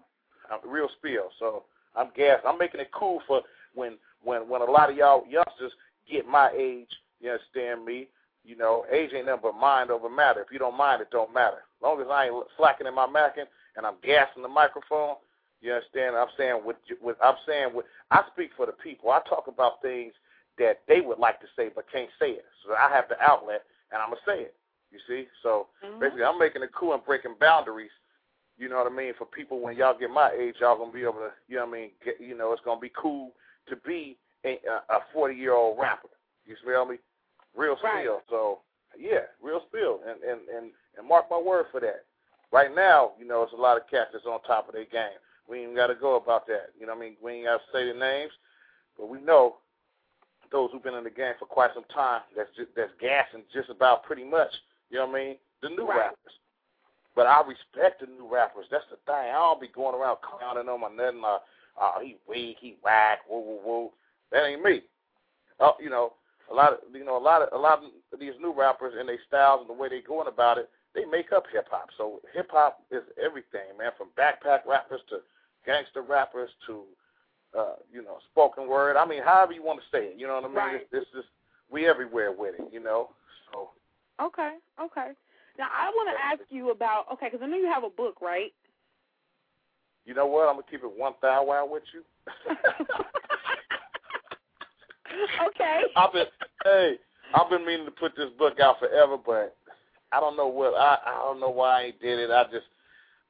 I'm a real spiel, so I'm gassed. I'm making it cool for when when, when a lot of y'all youngsters get my age, you understand me? You know, age ain't nothing but mind over matter. If you don't mind, it don't matter. As long as I ain't slacking in my macking and I'm gassing the microphone, you understand? I'm saying what, what I'm saying what, I speak for the people. I talk about things that they would like to say but can't say it. So I have the outlet, and I'm going to say it, you see? So mm-hmm. basically I'm making it cool and breaking boundaries, you know what I mean, for people when y'all get my age, y'all going to be able to, you know what I mean, get, you know, it's going to be cool to be a forty-year-old rapper. You smell me? Real right. spill. So, yeah, real spill. And, and, and, and mark my word for that. Right now, you know, it's a lot of cats that's on top of their game. We ain't got to go about that. You know what I mean? We ain't got to say their names, but we know those who've been in the game for quite some time, that's just, that's gassing just about pretty much, you know what I mean, the new right. rappers. But I respect the new rappers. That's the thing. I don't be going around clowning them or nothing. Or, oh, he weak, he whack, woo, woo, woo. That ain't me. Uh, you know, a lot of you know a lot of a lot of these new rappers and their styles and the way they're going about it, they make up hip hop. So hip hop is everything, man. From backpack rappers to gangster rappers to Uh, you know, spoken word. I mean, however you want to say it. You know what I mean? Right. It's, it's just, we everywhere with it, you know? So. Okay, okay. Now, I want to ask you about, okay, because I know you have a book, right? You know what? I'm going to keep it one thou wow with you. Okay. I've been, hey, I've been meaning to put this book out forever, but I don't know what, I, I don't know why I ain't did it. I just,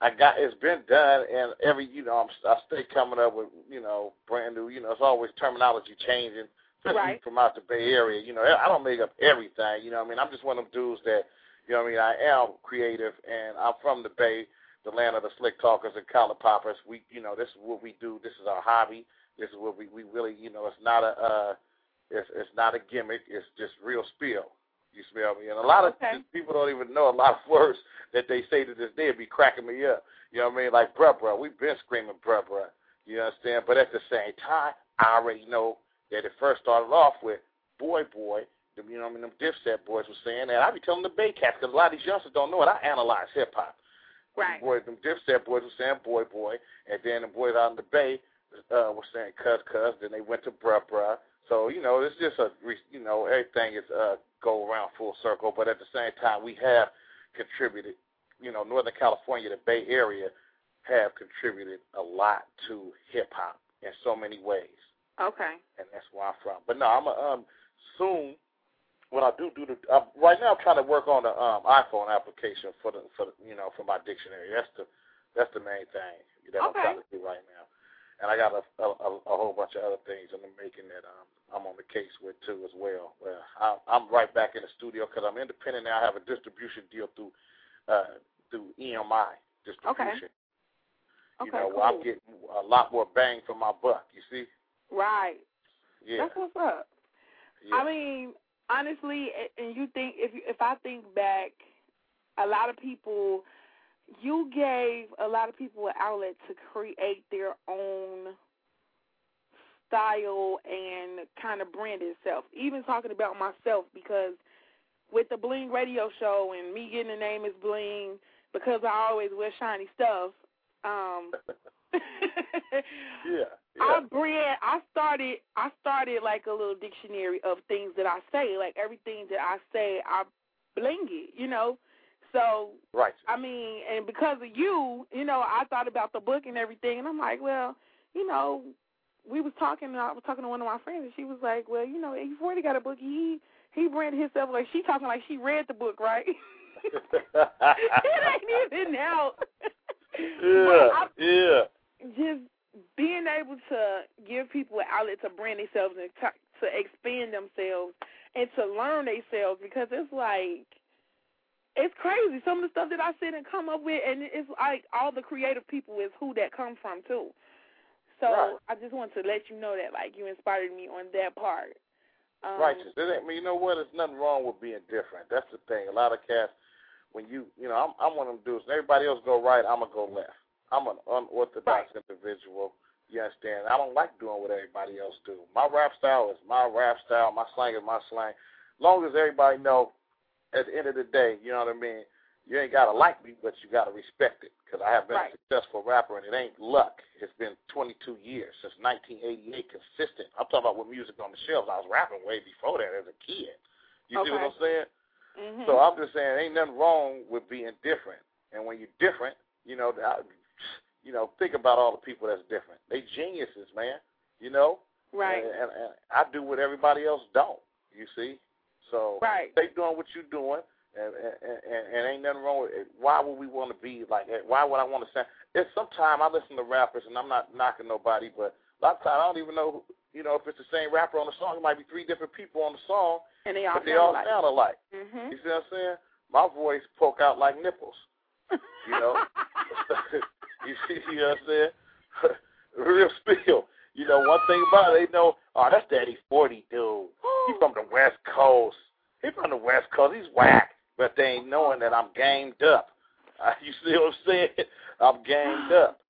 I got it's been done, and every you know I'm, I stay coming up with you know brand new you know it's always terminology changing, especially right. from out the Bay Area. You know I don't make up everything. You know what I mean I'm just one of them dudes that you know what I mean I am creative, and I'm from the Bay, the land of the slick talkers and collar poppers. We you know this is what we do. This is our hobby. This is what we we really you know it's not a uh, it's it's not a gimmick. It's just real spiel. You smell me? And a lot of okay. people don't even know a lot of words that they say to this day be cracking me up. You know what I mean? Like, bruh, bruh. We've been screaming, bruh, bruh. You understand? But at the same time, I already know that it first started off with boy, boy. You know what I mean? Them Dipset boys were saying that. I be telling the Bay Cats because a lot of these youngsters don't know it. I analyze hip-hop. Right. Boy, them Dipset boys were saying boy, boy. And then the boys out in the Bay uh, were saying cuz, cuz. Then they went to bruh, bruh. So, you know, it's just a, you know, everything is uh, go around full circle. But at the same time, we have contributed, you know, Northern California, the Bay Area, have contributed a lot to hip-hop in so many ways. Okay. And that's where I'm from. But, no, I'm going to um, soon, when I do do the, uh, right now I'm trying to work on the um, iPhone application for the, for the, you know, for my dictionary. That's the, that's the main thing that okay. I'm trying to do right now. And I got a, a, a whole bunch of other things in the making that um, I'm on the case with, too, as well. Uh, I, I'm right back in the studio because I'm independent now. I have a distribution deal through uh, through E M I distribution. Okay. You okay, know, cool. I'm getting a lot more bang for my buck, you see? Right. Yeah. That's what's up. Yeah. I mean, honestly, and you think, if if I think back, a lot of people... You gave a lot of people an outlet to create their own style and kind of brand itself, even talking about myself, because with the Bling radio show and me getting the name as Bling because I always wear shiny stuff, um, Yeah, yeah. I read. I started. I started like a little dictionary of things that I say. Like everything that I say, I bling it. You know. So right. I mean, and because of you, you know, I thought about the book and everything, and I'm like, well, you know, we was talking. And I was talking to one of my friends, and she was like, well, you know, you've already got a book. He he branded himself like she talking like she read the book, right? It ain't even out. Yeah. I, yeah. Just being able to give people an outlet to brand themselves and to, to expand themselves and to learn themselves, because it's like, it's crazy. Some of the stuff that I sit and come up with, and it's like all the creative people is who that come from too. So right. I just want to let you know that, like, you inspired me on that part. Um, Righteous. It ain't, I mean, you know what? There's nothing wrong with being different. That's the thing. A lot of cats, when you, you know, I'm, I'm one of them dudes. Everybody else go right, I'm going to go left. I'm an unorthodox right. individual, you understand? I don't like doing what everybody else do. My rap style is my rap style. My slang is my slang. Long as everybody know, at the end of the day, you know what I mean, you ain't got to like me, but you got to respect it, because I have been right. a successful rapper, and it ain't luck. It's been twenty-two years, since nineteen eighty-eight, consistent. I'm talking about with music on the shelves. I was rapping way before that as a kid. You okay. see what I'm saying? Mm-hmm. So I'm just saying, ain't nothing wrong with being different. And when you're different, you know, I, You know, think about all the people that's different. They geniuses, man, you know? Right. And, and, and I do what everybody else don't, you see? So right. they doing what you're doing, and, and, and, and ain't nothing wrong with it. Why would we want to be like that? Why would I want to sound? It's sometimes I listen to rappers, and I'm not knocking nobody, but a lot of times I don't even know, you know, if it's the same rapper on the song. It might be three different people on the song, and they all but they all alike. sound alike. Mm-hmm. You see what I'm saying? My voice poke out like nipples, you know? You see, you know what I'm saying? Real spiel. You know, one thing about it, they know, oh, that's that E forty dude. He's from the West Coast. He's from the West Coast. He's whack. But they ain't knowing that I'm gamed up. Uh, you see what I'm saying? I'm gamed up.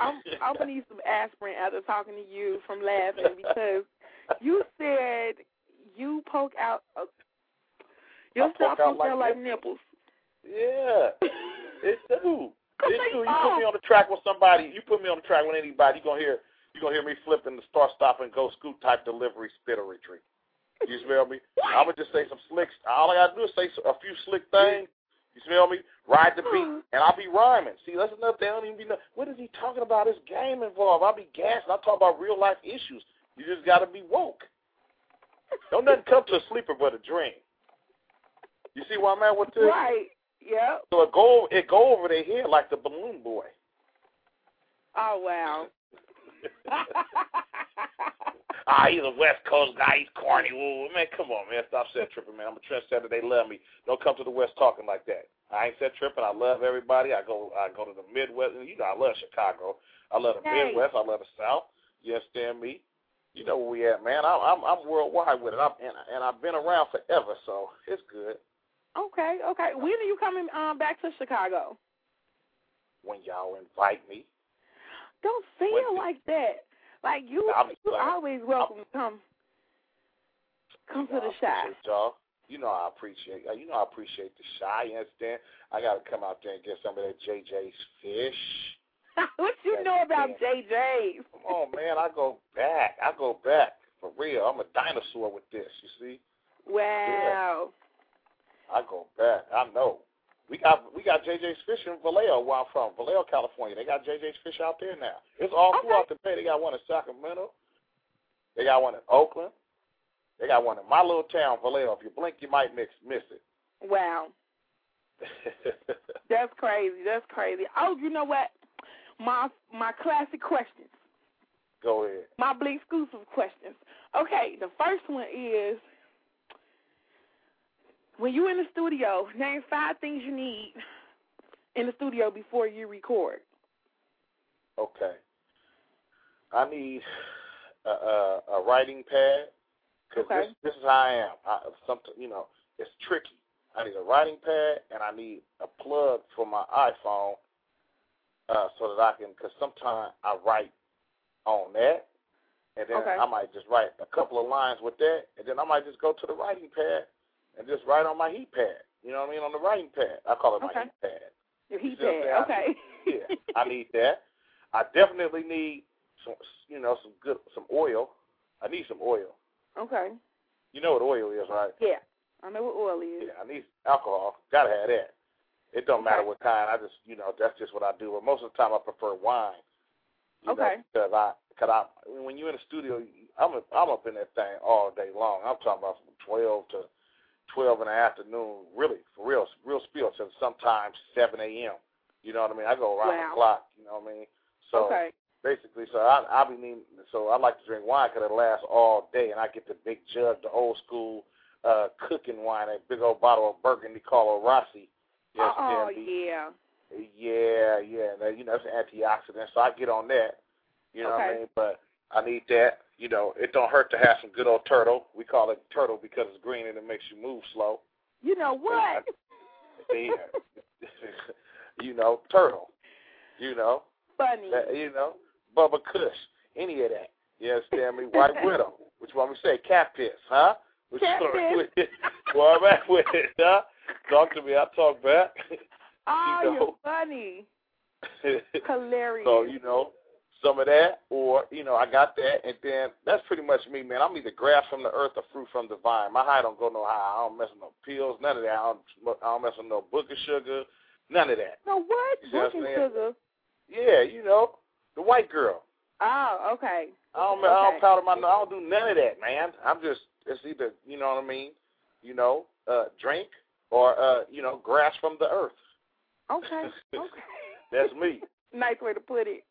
I'm, I'm going to need some aspirin after talking to you from laughing, because you said you poke out, uh, yourself poke out like, like nipples. Yeah, it do. It's true. You put me on the track with somebody. You put me on the track with anybody. You gonna hear. You gonna hear me flipping the start, stop, and go scoop type delivery, spit or retreat. You smell me? I would just say some slicks. All I gotta do is say a few slick things. You smell me? Ride the beat, and I'll be rhyming. See, that's enough. They don't even be. No, what is he talking about? This game involved. I'll be gassing. I talk about real life issues. You just gotta be woke. Don't nothing come to a sleeper but a dream. You see where I'm at with this? Right. Yep. So it go, it go over their head like the balloon boy. Oh, wow. Ah, he's a West Coast guy. He's corny. Woo. Man, come on, man. Stop set tripping, man. I'm a trendsetter. They love me. Don't come to the West talking like that. I ain't set tripping. I love everybody. I go I go to the Midwest. You know, I love Chicago. I love the hey. Midwest. I love the South. You understand me? You know where we at, man. I, I'm, I'm worldwide with it. I'm, and, and I've been around forever, so it's good. Okay, okay. When are you coming um, back to Chicago? When y'all invite me. Don't feel when like the, that. Like, you you always welcome to come, come you know, to the Chi. Y'all. You know I appreciate You know I appreciate the Chi, you understand? I got to come out there and get some of that J J's fish. What you know about J J's? Come on, man. I go back. I go back. For real. I'm a dinosaur with this, you see? Wow. Yeah. I go back. I know. We got we got J J's Fish in Vallejo, where I'm from, Vallejo, California. They got J J's Fish out there now. It's all okay. throughout the bay. They got one in Sacramento. They got one in Oakland. They got one in my little town, Vallejo. If you blink, you might mix, miss it. Wow. That's crazy. That's crazy. Oh, you know what? My my classic questions. Go ahead. My Blink exclusive questions. Okay, the first one is, when you in the studio, name five things you need in the studio before you record. Okay. I need a, a, a writing pad, because okay. this, this is how I am. I, something, you know, it's tricky. I need a writing pad, and I need a plug for my iPhone uh, so that I can, because sometimes I write on that, and then okay. I might just write a couple of lines with that, and then I might just go to the writing pad and just write on my heat pad. You know what I mean? On the writing pad. I call it my okay. heat pad. Your heat pad, okay. I need, yeah, I need that. I definitely need some, you know, some good, some oil. I need some oil. Okay. You know what oil is, right? Yeah, I know what oil is. Yeah, I need alcohol. Gotta have that. It don't okay. matter what kind. I just, you know, that's just what I do. But most of the time, I prefer wine. You okay. Because I, cause I, when you're in the studio, I'm, a, I'm up in that thing all day long. I'm talking about from twelve to twelve in the afternoon. Really, for real, real spiel. So sometimes seven a.m. You know what I mean? I go around wow. the clock. You know what I mean? So okay. basically, so I, I be needing, so I like to drink wine because it lasts all day, and I get the big jug, the old school uh, cooking wine, that big old bottle of Burgundy called a Rossi. Yes, oh, yeah. Yeah, yeah. Now, you know, it's an antioxidant, so I get on that. You know okay. what I mean? But I need that. You know, it don't hurt to have some good old turtle. We call it turtle because it's green and it makes you move slow. You know what? Yeah. You know, turtle. You know. Funny. That, you know, Bubba Kush, any of that. You understand me? White Widow. What you want me to say? Cat piss, huh? What cat you piss. With it? Well, I'm at with it, huh? Talk to me. I talk back. Oh, you know? You're funny. Hilarious. So, you know, some of that or, you know, I got that. And then that's pretty much me, man. I'm either grass from the earth or fruit from the vine. My high don't go no high. I don't mess with no pills, none of that. I don't, I don't mess with no book of sugar, none of that. No what? You know book what and sugar? Yeah, you know, the white girl. Oh, okay. I don't, okay. I don't powder my nose. I don't do none of that, man. I'm just, it's either, you know what I mean, you know, uh, drink. Or, uh, you know, grass from the earth. Okay, okay. That's me. Nice way to put it.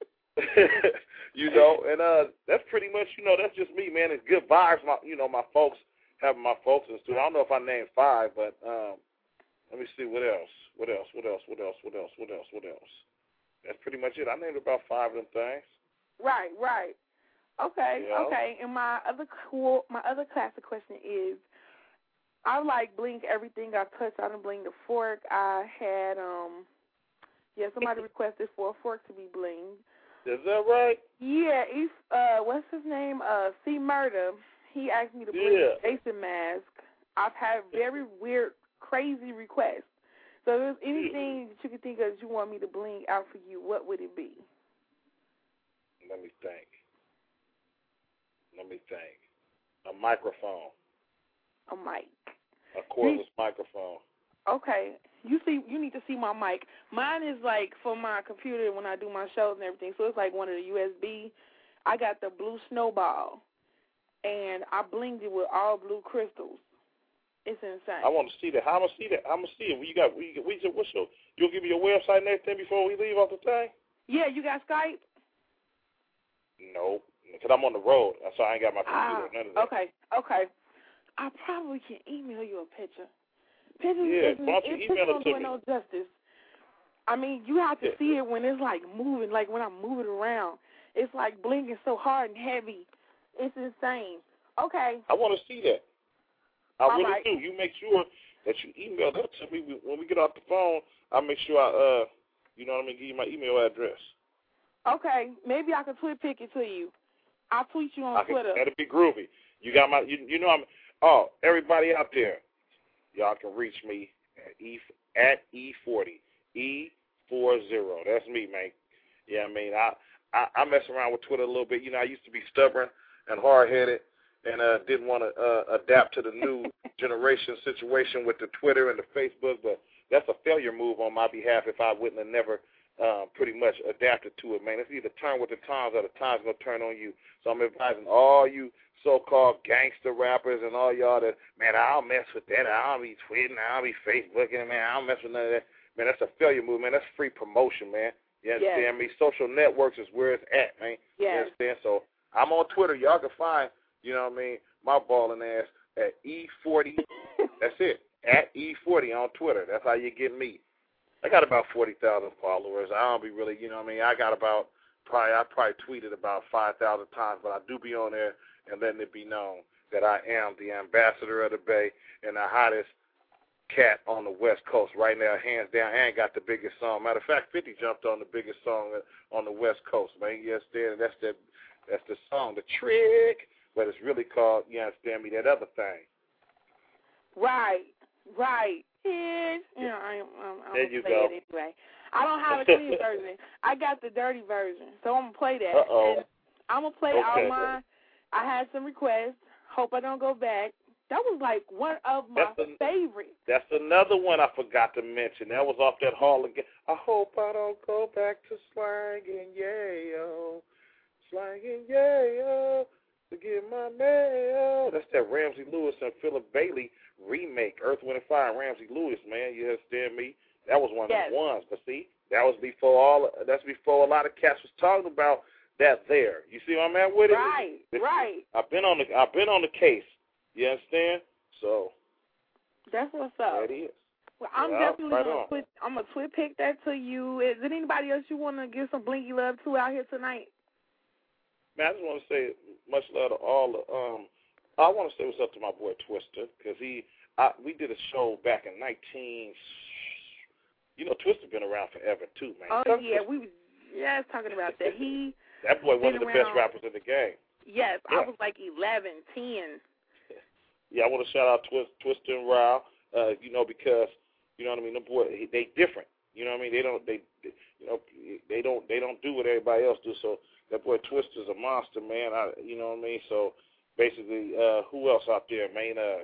You know, and uh, that's pretty much, you know, that's just me, man. It's good vibes. My, you know, my folks, having my folks in the studio. I don't know if I named five, but um, let me see, what else? What else? What else? What else? What else? What else? What else? That's pretty much it. I named about five of them things. Right, right. Okay, you know? Okay. And my other, my other classic question is, I like blink everything I touch. I done blinged the fork. I had, um, yeah, somebody requested for a fork to be blinged. Is that right? Yeah. He's, uh, what's his name? Uh, C. Murder. He asked me to bling yeah. the Jason mask. I've had very weird, crazy requests. So if there's anything that you could think of that you want me to bling out for you, what would it be? Let me think. Let me think. A microphone. A mic. A cordless microphone. Okay. You see, you need to see my mic. Mine is like for my computer when I do my shows and everything, so it's like one of the U S B. I got the blue snowball, and I blinged it with all blue crystals. It's insane. I want to see that. I'm going to see that. I'm going to see it. You got, we, we, what's your, you'll give me your website and everything before we leave off the thing? Yeah, you got Skype? No, because I'm on the road, so I ain't got my computer. Ah, none of that. Okay, okay. I probably can email you a picture. Pictures, yeah, pictures, why don't you email it to me? No justice. I mean, you have to yeah. see it when it's, like, moving, like when I'm moving around. It's, like, blinking so hard and heavy. It's insane. Okay. I want to see that. I All really right. do. You make sure that you email that to me. When we get off the phone, I'll make sure I, uh, you know what I mean, give you my email address. Okay. Maybe I can tweet pick it to you. I'll tweet you on I Twitter. That'll be groovy. You got my, you, you know I'm... Oh, everybody out there, y'all can reach me at E at E forty, E forty. That's me, man. Yeah, I mean, I, I, I mess around with Twitter a little bit. You know, I used to be stubborn and hard-headed and uh, didn't want to uh, adapt to the new generation situation with the Twitter and the Facebook, but that's a failure move on my behalf if I wouldn't have never uh, pretty much adapted to it, man. It's either turn with the times or the times going to turn on you. So I'm advising all you so-called gangster rappers and all y'all that, man, I don't mess with that. I don't be tweeting. I don't be Facebooking. Man, I don't mess with none of that. Man, that's a failure move, man. That's free promotion, man. You understand yes. me? Social networks is where it's at, man. Yes. You understand? So I'm on Twitter. Y'all can find, you know what I mean, my balling ass at E forty. That's it. At E forty on Twitter. That's how you get me. I got about forty thousand followers. I don't be really, you know what I mean? I got about, probably, I probably tweeted about five thousand times, but I do be on there and letting it be known that I am the ambassador of the Bay and the hottest cat on the West Coast right now, hands down, and got the biggest song. Matter of fact, fifty jumped on the biggest song on the West Coast, man. Yes, there, that's the, that's the song, The Trick, but it's really called, you understand me, that other thing. Right, right. tears. No, I, I'm, I'm there you go. It anyway. I don't have a clean version. I got the dirty version, so I'm going to play that. Uh-oh. And I'm going to play okay. all mine. I had some requests. Hope I don't go back. That was like one of my that's an, favorites. That's another one I forgot to mention. That was off that Hall again. I hope I don't go back to slanging, yeah, slanging, yeah, to get my mail. That's that Ramsey Lewis and Philip Bailey remake, Earth, Wind, and Fire, and Ramsey Lewis, man. You understand me? That was one yes. of the ones. But see, that was before all. That's before a lot of cats was talking about that there. You see what I'm at with it? Right, it's, right. I've been on the. I've been on the case. You understand? So that's what's up. That is. Well, I'm yeah, definitely right gonna on. put. I'm gonna twit pick that to you. Is there anybody else you wanna give some blingy love to out here tonight? Man, I just wanna say much love to all. Um, I wanna say what's up to my boy Twister because he. I, we did a show back in nineteen. You know, Twister been around forever too, man. Oh Come yeah, Twister. we. Yeah, I was talking about that. He. That boy, one of the around, best rappers in the game. Yes, yeah. I was like eleven, ten. Yeah, I want to shout out Twist, Twister and Ryle, uh, you know, because you know what I mean. The boy, they different. You know what I mean. They don't, they, they, you know, they don't, they don't do what everybody else do. So that boy Twister's a monster, man. I, you know what I mean. So basically, uh, who else out there, man? Uh,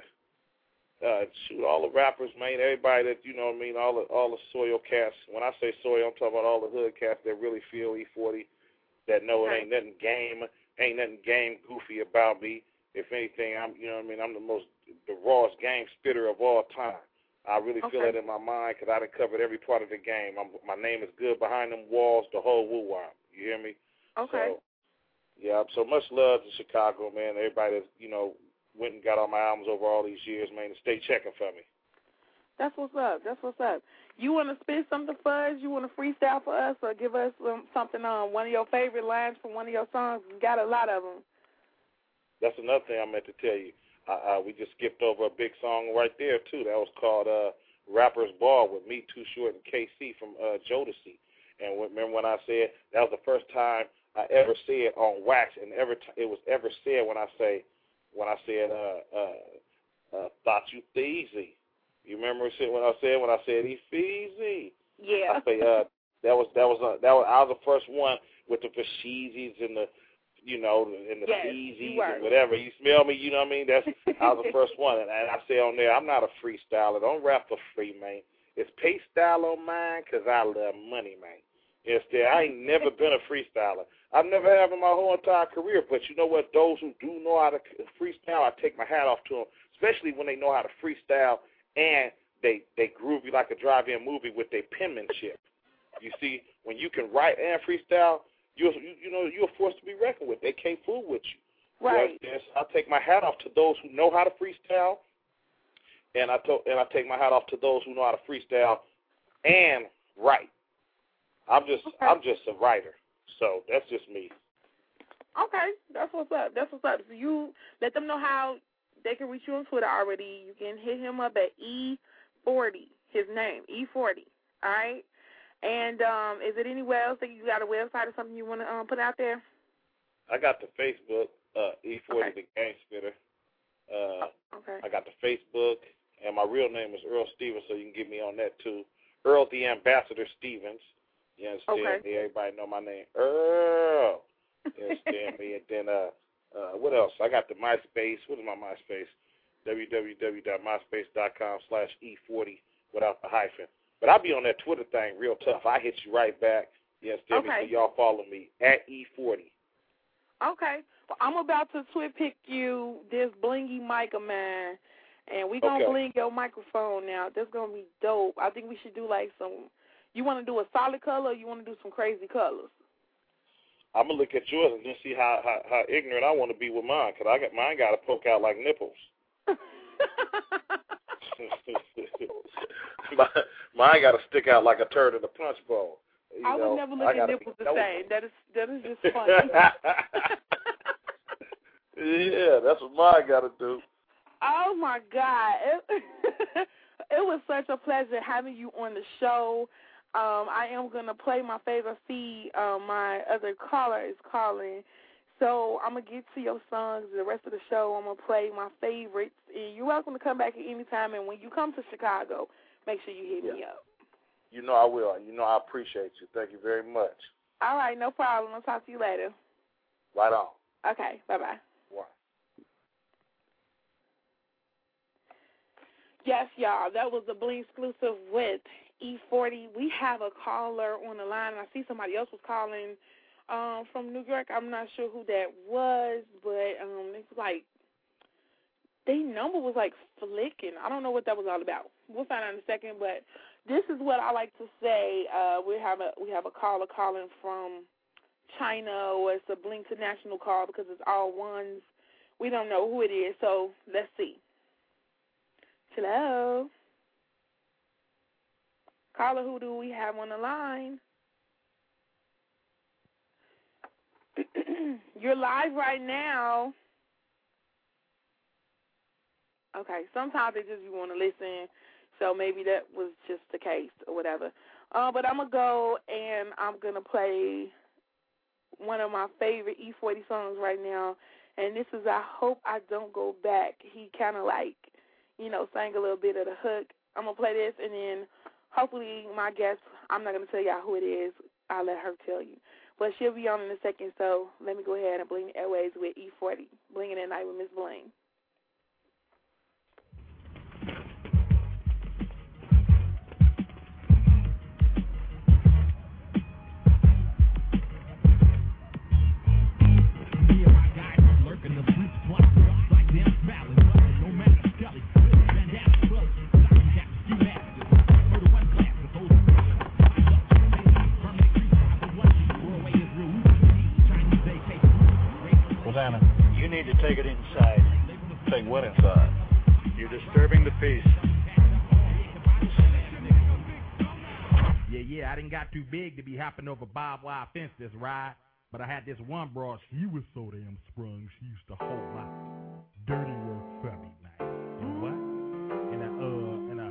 uh, shoot, all the rappers, man. Everybody that you know what I mean. All the all the soil cats. When I say soil, I'm talking about all the hood cats that really feel E forty, that know it ain't nothing game, ain't nothing game goofy about me. If anything, I'm, you know what I mean, I'm the most, the rawest game spitter of all time. I really okay. feel it in my mind because I done covered every part of the game. I'm, my name is good behind them walls, the whole woo-wah. You hear me? Okay. So, yeah, so much love to Chicago, man. Everybody that, you know, went and got all my albums over all these years, man, to stay checking for me. That's what's up. That's what's up. You want to spit something for us? You want to freestyle for us or give us um, something on one of your favorite lines from one of your songs? You got a lot of them. That's another thing I meant to tell you. Uh, uh, we just skipped over a big song right there, too. That was called uh, Rapper's Ball with me, Too Short, and K C from uh, Jodeci. And remember when I said that was the first time I ever said on wax, and every t- it was ever said when I say when I said uh, uh, uh, thought you easy. You remember when I said when I said easy? Yeah. I say uh, that was that was uh, that was I was the first one with the Fashizis and the. You know, in the easy yes, and whatever. You smell me, you know what I mean? That's I was the first one. And I say on there, I'm not a freestyler. Don't rap for free, man. It's pay style on mine because I love money, man. It's there. I ain't never been a freestyler. I've never had in my whole entire career. But you know what? Those who do know how to freestyle, I take my hat off to them, especially when they know how to freestyle and they, they groovy like a drive-in movie with their penmanship. You see, when you can write and freestyle, You're, you you know, you're forced to be reckoned with. They can't fool with you. Right. You know, I take my hat off to those who know how to freestyle, and I to, and I take my hat off to those who know how to freestyle and write. I'm just okay. I'm just a writer, so that's just me. Okay, that's what's up. That's what's up. So you let them know how they can reach you on Twitter already. You can hit him up at E forty, his name, E forty, all right? And um, is it anywhere else that you got a website or something you want to um, put out there? I got the Facebook, uh, E forty okay. the Gang Spitter. Uh, oh, okay. I got the Facebook, and my real name is Earl Stevens, so you can get me on that too. Earl the Ambassador Stevens. You understand? Okay. Everybody know my name, Earl. You understand me? And then uh, uh, what else? I got the MySpace. What is my MySpace? w w w dot myspace dot com slash E forty without the hyphen. But I'll be on that Twitter thing real tough. I hit you right back. Yes, Debbie, okay. So y'all follow me, at E forty. Okay. Well, I'm about to twit pick you this blingy mic of mine, and we're going to okay. bling your microphone now. That's going to be dope. I think we should do like some, you want to do a solid color or you want to do some crazy colors? I'm going to look at yours and just see how, how, how ignorant I want to be with mine, because I got, mine got to poke out like nipples. My, mine got to stick out like a turd in a punch bowl. You I would know, never look at nipples the same. That is that is just funny. Yeah, that's what mine got to do. Oh, my God. It, it was such a pleasure having you on the show. Um, I am going to play my favorite feed. Uh, my other caller is calling. So I'm going to get to your songs. The rest of the show, I'm going to play my favorites. And you're welcome to come back at any time. And when you come to Chicago, make sure you hit yeah. me up. You know I will. You know I appreciate you. Thank you very much. All right, no problem. I'll talk to you later. Right on. Okay, bye-bye. Wow. Yes, y'all, that was the Bling exclusive with E forty. We have a caller on the line, and I see somebody else was calling um, from New York. I'm not sure who that was, but um, it's like their number was like flicking. I don't know what that was all about. We'll find out in a second, but this is what I like to say. Uh, we have a we have a caller calling from China, or it's a Bling International call because it's all ones. We don't know who it is, so let's see. Hello. Caller, who do we have on the line? You're live right now. Okay, sometimes they just you want to listen, so maybe that was just the case or whatever. Uh, but I'm going to go and I'm going to play one of my favorite E forty songs right now, and this is I Hope I Don't Go Back. He kind of like, you know, sang a little bit of the hook. I'm going to play this, and then hopefully my guest, I'm not going to tell y'all who it is. I'll let her tell you. But she'll be on in a second, so let me go ahead and bling the airways with E forty, Blingin' at Night with Miss Bling. Take it inside. Take what inside? You're disturbing the peace. Yeah, yeah, I didn't got too big to be hopping over barbed wire fence this ride, but I had this one broad, she was so damn sprung, she used to hold my dirty work for me, like, you know what? In a, uh, in a,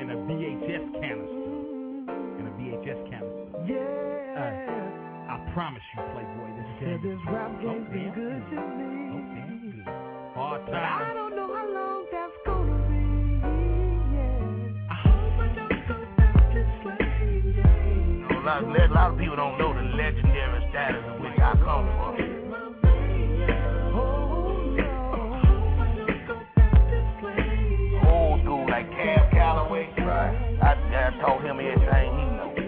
in a V H S canister. In a V H S canister. Yeah. Uh, I promise you, Playboy, this is it. This rap game's been good to me. Okay, good. Hard time. I don't know how long that's gonna be, yeah. I hope I don't go back to slave days. A lot, a lot of people don't know the legendary status of which I come from. Oh, no. I hope I don't go back to slave days. Old school, like Cam Calloway. Right. I, I told him everything he knows.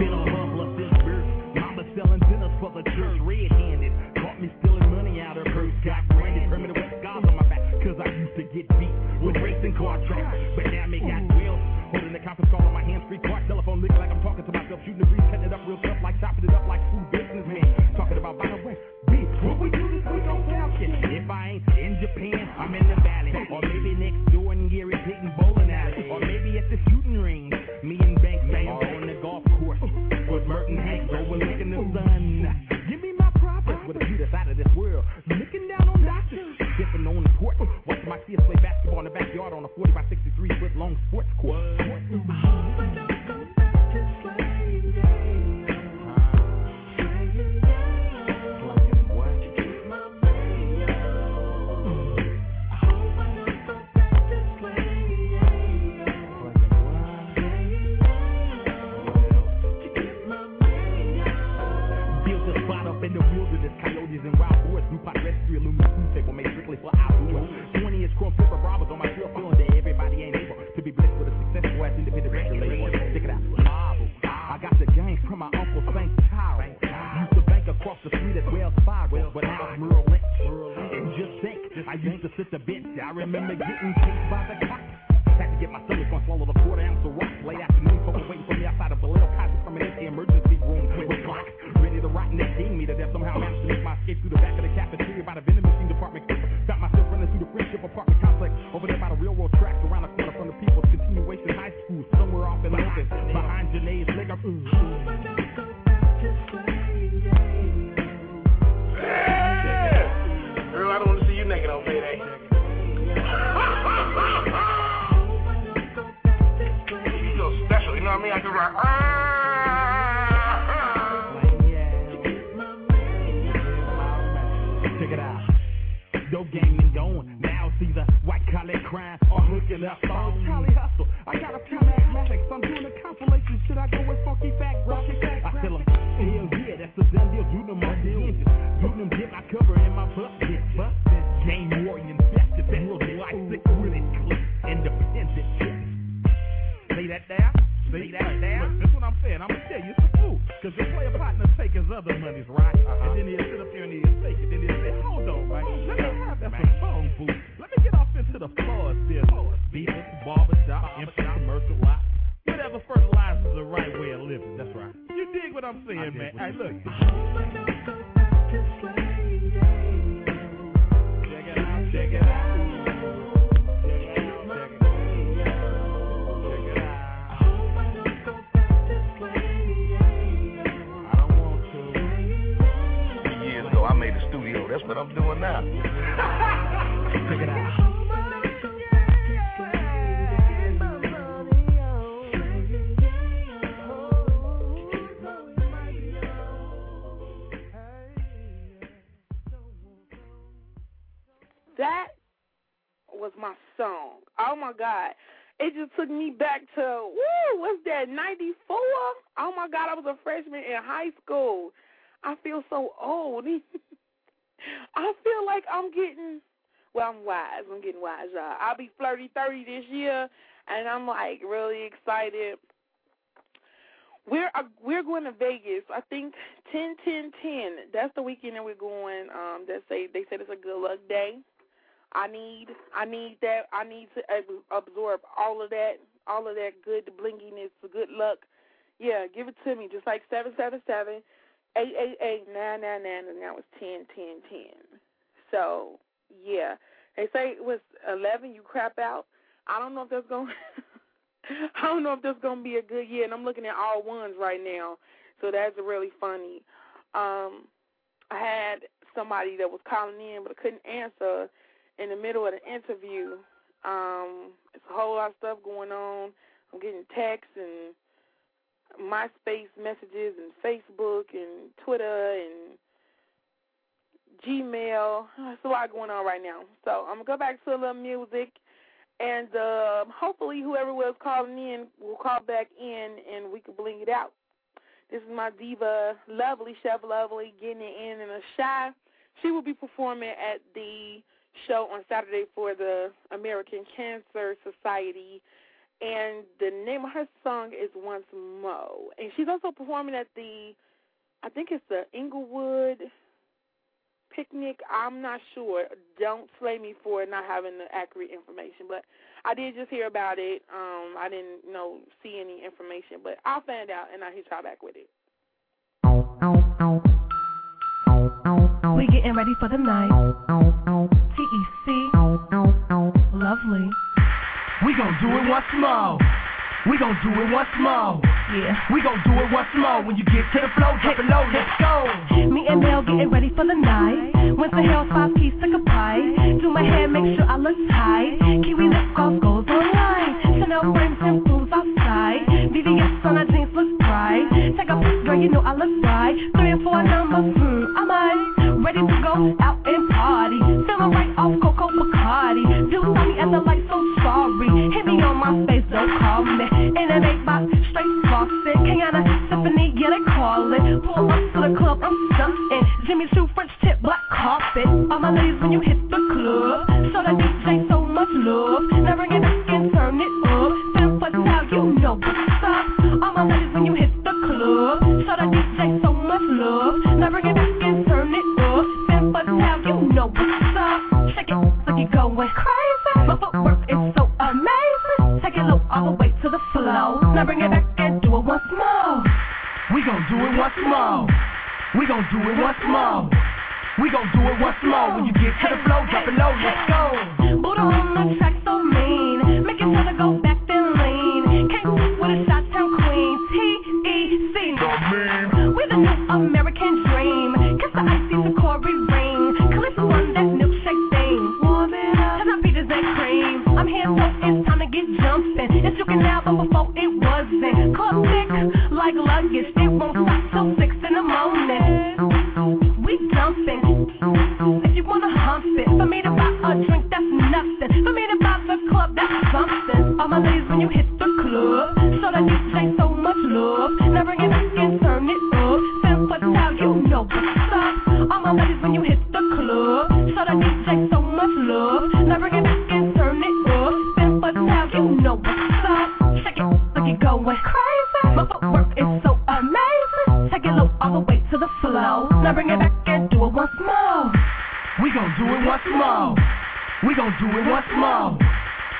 Been on bubble this birth. Mama selling dinners for the church red-handed. Caught me stealing money out of her purse. Got branded permanent with scars on my back. Cause I used to get beat with racing car tracks. But now me got wheels. Holding a conference call on my hands, free car telephone lick like I'm talking to myself. Shooting the breeze, cutting it up real tough like chopping it up like food businessmen. Talking about violent ways. Bitch, what we do this week on Falcon? If I ain't in Japan, I'm in the valley. Or maybe next door in Gary Payton bowling alley. Or maybe at the shooting range. Me and Banks are on the golf course. With Merton Hank, we're licking the sun. Give me my profits with a view that's out of this world. Looking down on doctors, dipping on the court. Watching my kids play basketball in the backyard on a forty by sixty-three foot long sports court. I hope I don't go back to slave days. Slaving down. Slaving what? To keep my baby old. I hope I don't go back to slave days. Slaving what? Slaving down. To keep my baby old. Built a spot up in the wilderness. Coyotes and wild boars. New pot rescue. Aluminum food table made strictly for our food. twenty-inch chrome flipper robbers on my cell phone. Everybody ain't able to be blessed with a successful ass independent record label. Check it out. Marvel. I got the game from my uncle Saint Tyrell. Used to bank across the street at Wells Fargo, but now it's Merrill Lynch. And just think, I used to sit the bench. I remember getting chased by the cops. Had to get my stomach on swallow the quarter ounce of rock. Late afternoon, folks waiting for me outside of the little cottage from an empty emergency room. With blocks ready to rot, and they deemed me to death. Somehow managed to make my escape through the back of the cafeteria by the vending machine department. Got myself running through the friendship apartment complex over there by the railroad tracks around the corner from the People's Continuation High School, somewhere off in Lincoln, behind Janae's liquor. Yeah. Girl, I don't want to see you naked on payday. You feel special, you know what I mean? I can rock. Ah! game and gone. Now see the white collar crime or hooking up on Charlie Hustle. I got a few mathematics. I'm doing a compilation. Should I go with funky back rocket back? I tell 'em, hell yeah, that's the done deal. Do them money engines. Do them get my cover and my butt get busted. Game warrior infested. That look like sick with it. Click independent shit. Say that there. Say that there. That's what I'm saying. I'm gonna tell you. Cause they play a partner take his other money's right, uh-huh. And then he'll sit up here and he'll take it. Then he'll say, hold on, man, let me have that for phone booth. Let me get off into the floor still. Beaver, barber shop, empty commercial lot. Whatever fertilizes the right way of living. That's right. You dig what I'm saying, I man? Hey, look. Check it out, check it out. That's what I'm doing now. Check it out. That was my song. Oh, my God. It just took me back to, woo, what's that, ninety-four? Oh, my God, I was a freshman in high school. I feel so old. I feel like I'm getting, well, I'm wise. I'm getting wise, y'all. I'll be flirty thirty this year, and I'm, like, really excited. We're uh, we're going to Vegas, I think, ten ten ten. That's the weekend that we're going. Um, that's a, they said it's a good luck day. I need I need that. I need to absorb all of that, all of that good blinginess, the good luck. Yeah, give it to me, just like seven seven seven. Eight eight eight nine nine nine, and now it's ten ten ten. So yeah, they say it was eleven. You crap out. I don't know if that's gonna. I don't know if that's gonna be a good year. And I'm looking at all ones right now, so that's really funny. Um, I had somebody that was calling in, but I couldn't answer in the middle of the interview. Um, it's a whole lot of stuff going on. I'm getting texts and MySpace messages and Facebook and Twitter and Gmail. It's a lot going on right now. So I'm going to go back to a little music, and uh, hopefully whoever was calling in will call back in and we can bling it out. This is my diva, Lovely, Chef Lovely, getting it in in a shy. She will be performing at the show on Saturday for the American Cancer Society. And the name of her song is Once Mo. And she's also performing at the, I think it's the Inglewood picnic. I'm not sure. Don't slay me for not having the accurate information. But I did just hear about it. Um, I didn't, you know, see any information. But I'll find out, and I'll hit y'all back with it. We getting ready for the night. T E C. Lovely. We gon' do it once more. We gon' do it once more. Yeah. We gon' do it once more. When you get to the flow, drop it low, let's go. Me and Mel getting ready for the night. Once the hell five keys to goodbye. Do my hair, make sure I look tight. Kiwi lip gloss goes online. Chanel frames and fools outside. V V S on our jeans looks bright. Take a pic, girl, you know I look right. Three and four numbers, hmm, I might. Ready to go out and party. Feeling right off Coco Bacardi. Do me at the light, so sorry. Hit me on my face, don't call me. In an eight box, straight boxing. Kiana, Tiffany, get a callin'. Pull up to the club, I'm stuntin'. Jimmy Choo, French tip, black carpet. All my ladies, when you hit the club, show that D J so much love. Now bring it back and turn it up. Then what's out, you know what's up. All my ladies, when you hit the club, show that D J so much love. Now bring it back and turn it up. Then what's out, you know what's up. Shake it, look it going crazy. My footwork is so amazing. Take it low all the way to the flow. Now bring it back and do it once more. We gon' do it once more. We gon' do it once more. We gon' do it once more. When you get to the flow, drop it low, let's go. Buddha on the track so mean. Make it wanna go back then lean. Can't with a shot town queen. T E C. We the new American dream. Kiss the icy to Corey ring. Clip one that milkshake thing. Warm it up. Cause I beat his that cream. I'm here so it's time to get jumpin'. It's you can now, but before it wasn't. Club thick like luggage. It won't stop till six in the morning. If you wanna hump it, for me to buy Like so much love. Now bring it back and turn it up. That's what's how you know what's up. Check it, look it going crazy. My footwork is so amazing. Take it low all the way to the flow. Now bring it back and do it once more. We gon' do it once more. We gon' do it once more.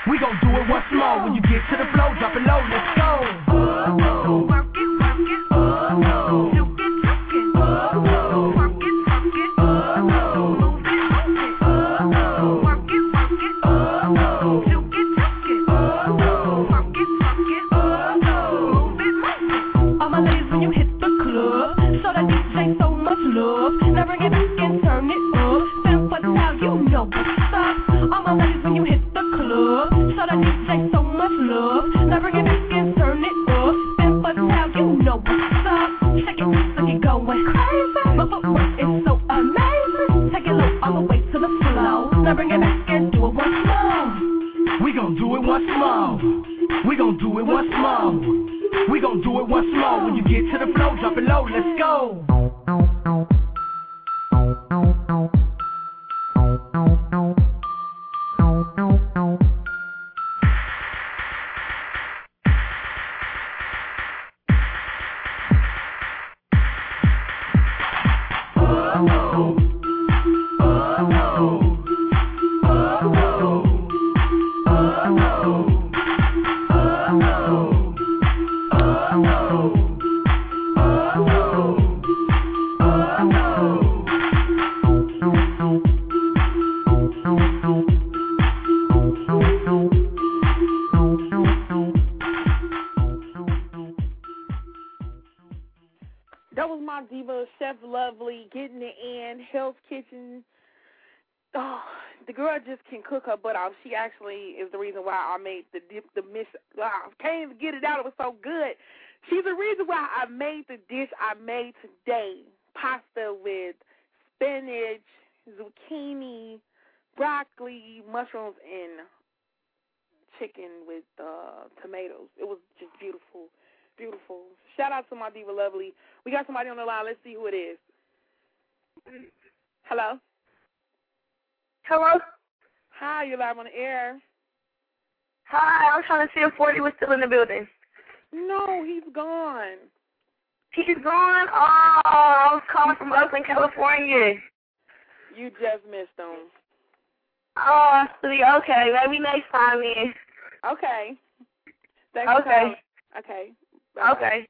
We gon' do it once more. When you get to the flow, drop it low, let's go. Uh-oh. Work it, work it, oh. Juke it, juke it, oh. Work it, work it, oh. Move it, move it, oh. Work it, work it, oh. Juke it, juke it, oh. Work it, work it, oh. Move it, move it. All my ladies, when you hit the club, show that D J so much love. Now bring it back and turn it up. Then what's how you know what's up. All my ladies, when you hit the club, show that D J so much love. Now bring it back. We gon' do it once more. We gon' do it once more. When you get to the flow, drop it low, let's go. Cook her butt off. She actually is the reason why I made the dip, the miss. I can't even get it out. It was so good. She's the reason why I made the dish I made today: pasta with spinach, zucchini, broccoli, mushrooms, and chicken with uh, tomatoes. It was just beautiful, beautiful. Shout out to my diva, lovely. We got somebody on the line. Let's see who it is. Hello. Hello. Hi, you're live on the air. Hi, I was trying to see if forty was still in the building. No, he's gone. He's gone? Oh, I was calling from Oakland, California. You just missed him. Oh, okay. Maybe next time then. Okay. Thanks for calling. Okay. Bye-bye. Okay.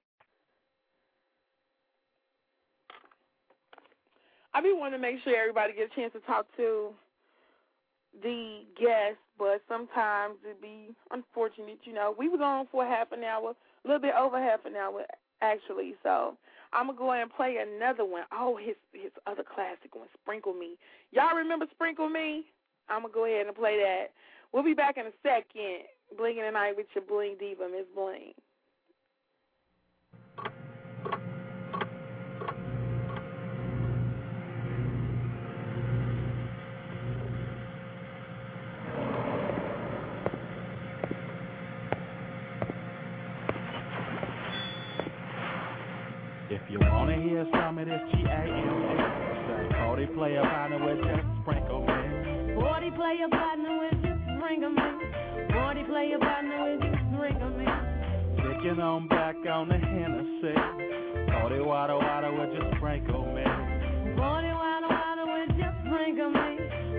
I be wanting to make sure everybody gets a chance to talk to the guest, but sometimes it be unfortunate, you know. We was on for half an hour, a little bit over half an hour, actually. So I'm going to go ahead and play another one. Oh, his his other classic one, Sprinkle Me. Y'all remember Sprinkle Me? I'm going to go ahead and play that. We'll be back in a second. Blingin' at Night with your Bling Diva, Miss Bling. Some of this G A M A. forty player partner with just sprinkle me. forty player partner with just sprinkle me. forty player partner with just sprinkle me. Sticking on back on the Hennessy. forty water water with just sprinkle me. forty water water with just sprinkle me.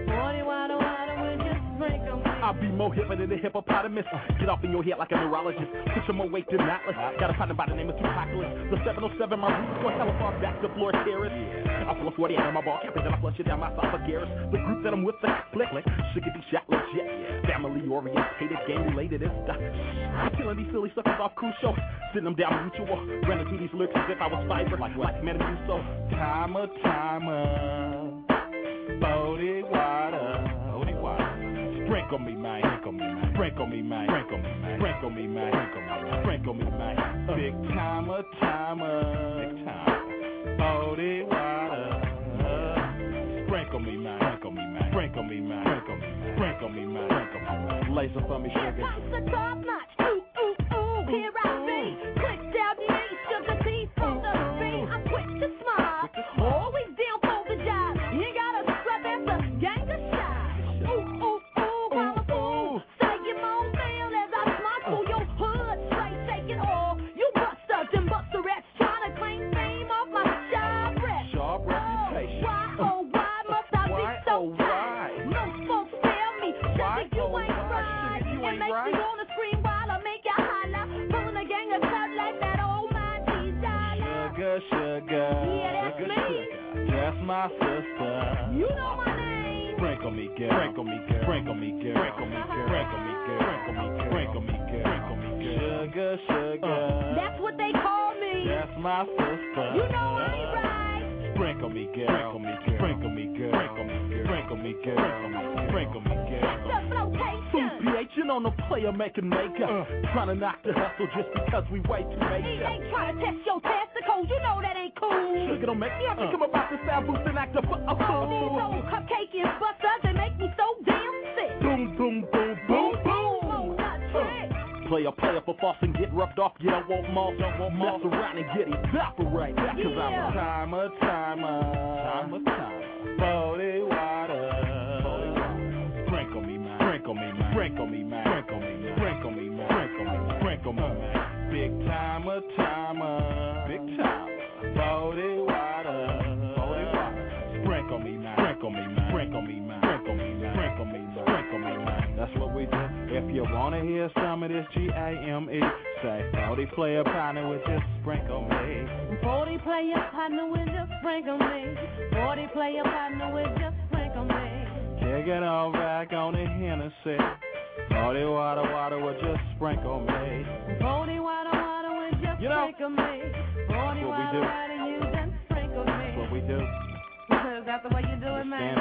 forty water water with just sprinkle me. I'll be more hipper than the hippopotamus. Get off in your head like a neurologist. Push him awake to Atlas. Got a partner by the name of Tupacalis. The seven oh seven, my roots go hella far back to floor terrace. I pull a forty out of my bar, but then I flush it down my esophagus. The group that I'm with, the Click, Sugar Tea shot legit. Family orientated, game related, it's the killing these silly suckers off cruise shows. Sitting them down mutual. Running through these lyrics as if I was fiber. Like what? Like, man, you so. Timer, timer. Boaty water. Sprinkle me, man. Sprinkle me, man. Sprinkle me, man. Sprinkle me, man. Sprinkle me, man. Big timer, timer. Big time. Body water. Sprinkle me, man. Sprinkle me, man. Sprinkle me, man. Sprinkle me, man. Sprinkle me, man. Laser for me, sugar. Here comes the top notch. Ooh, ooh, ooh. Here I be. Click down the knee, sugar tea from the beat. I'm quick to smile. Always down for the job. You gotta slap at the gang to shine. Danny Wright. Right. On the screen while I make you holla. Pulling a gang of stuff like that, oh my G-Dollar. Sugar, sugar. Yeah, that's sugar, me. Sugar. That's my sister. You know my name. Sprinkle me, girl. Sprinkle me, girl. Sprinkle me, girl. Sprinkle me, girl. Sprinkle me, girl. Sprinkle me, girl. Sprinkle me, girl. Sugar, sugar. Uh, that's what they call me. That's my sister. You know I ain't right. Sprinkle me, girl. Sprinkle me, girl. Sprinkle me, girl. Sprinkle me, girl. Sprinkle me, girl. Food PHing on the player, making makeup. Trying to knock the hustle just because we white to make it. He ain't trying to test your testicles. You know that ain't cool. Sugar don't make me have to come about the sound booth and act a fool. All these old cupcake and busters, they make me so damn sick. Boom, boom, boom, boom, boom. Oh, that's it. Play a player for false and get rubbed off. You don't want more, don't want more. Mess around and get evaporated. Cause yeah. I'm a timer, timer, timer, timer. Holy water. Sprinkle me, man. Sprinkle me, man. Sprinkle me, man. Sprinkle me, man. Sprinkle me, man. Sprinkle me, man. Sprinkle me, man. Big timer, timer. Big timer. Holy water. Holy water. Sprinkle me, man. Sprinkle me, man. Sprinkle me, man. Sprinkle me, man. Sprinkle me, man. Sprinkle me, man. That's what we do. If you wanna hear some of this G A M E, say, forty player partner with just sprinkle me. forty player partner with just sprinkle me. forty player partner with just sprinkle me. Take it all back on the Hennessy. forty water water with just sprinkle me. forty water water with just sprinkle me. forty water water you just sprinkle me. That's what we do. Is that the way you do it, man?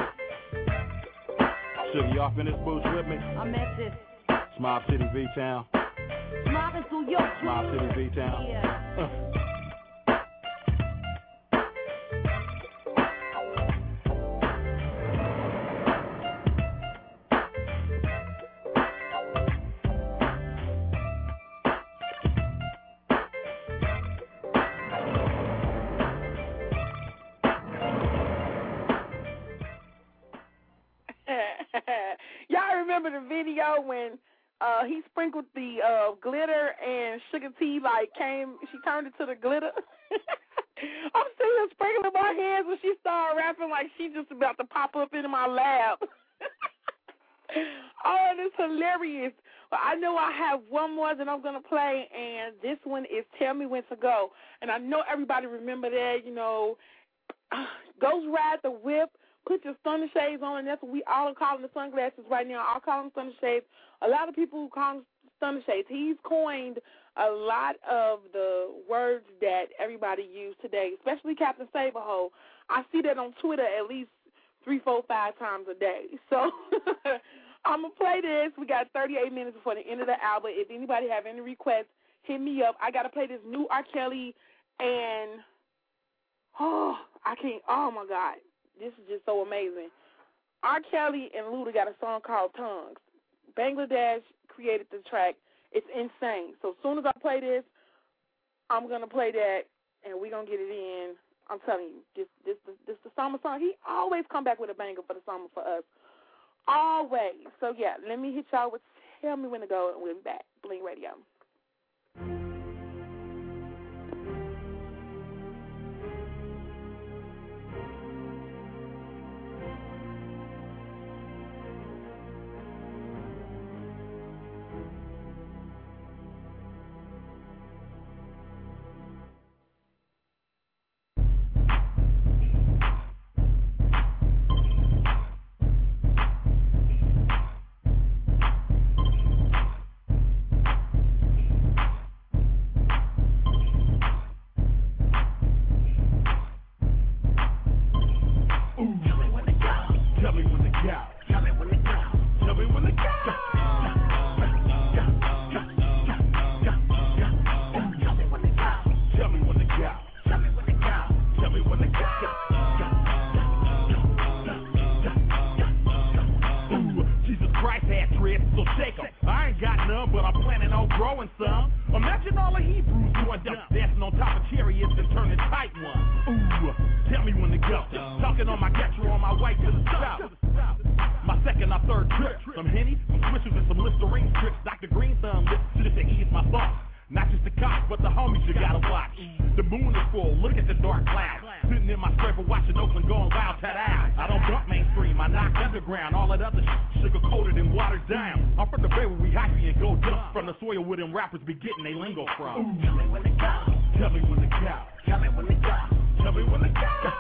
Sugar, you off in this booth with me? I'm at this. Mob City V-Town. Mobbing through your street. Mob City V-Town. Yeah. Y'all remember the video when... Uh, he sprinkled the uh, glitter and Sugar Tea, like, came, she turned it to the glitter. I'm sitting there sprinkling my hands when she started rapping like she just about to pop up into my lab. Oh, this is hilarious. Well, I know I have one more that I'm going to play, and this one is Tell Me When to Go. And I know everybody remember that, you know, Ghost Ride the Whip. Put your sun shades on, and that's what we all are calling the sunglasses right now. I'll call them sun shades. A lot of people call them sun shades. He's coined a lot of the words that everybody uses today, especially Captain Saberhoe. I see that on Twitter at least three, four, five times a day. So I'm going to play this. We got thirty-eight minutes before the end of the album. If anybody have any requests, hit me up. I got to play this new R. Kelly, and, oh, I can't, oh, my God. This is just so amazing. R. Kelly and Luda got a song called Tongues. Bangladesh created the track. It's insane. So as soon as I play this, I'm going to play that, and we're going to get it in. I'm telling you, this this, this, this the summer song. He always come back with a banger for the summer for us. Always. So, yeah, let me hit y'all with Tell Me When to Go, and we'll be back. Bling Radio. Look at the dark clouds. sitting in my scraper watching Oakland going wild, ta-da. I don't want mainstream, I knock underground. All that other shit, sugar-coated and watered down. I'm from the bay where we hypey and go dumb. From the soil where them rappers be getting they lingo from. Ooh, tell me when to go. Tell me when to go. Tell me when to go. Tell me when to go.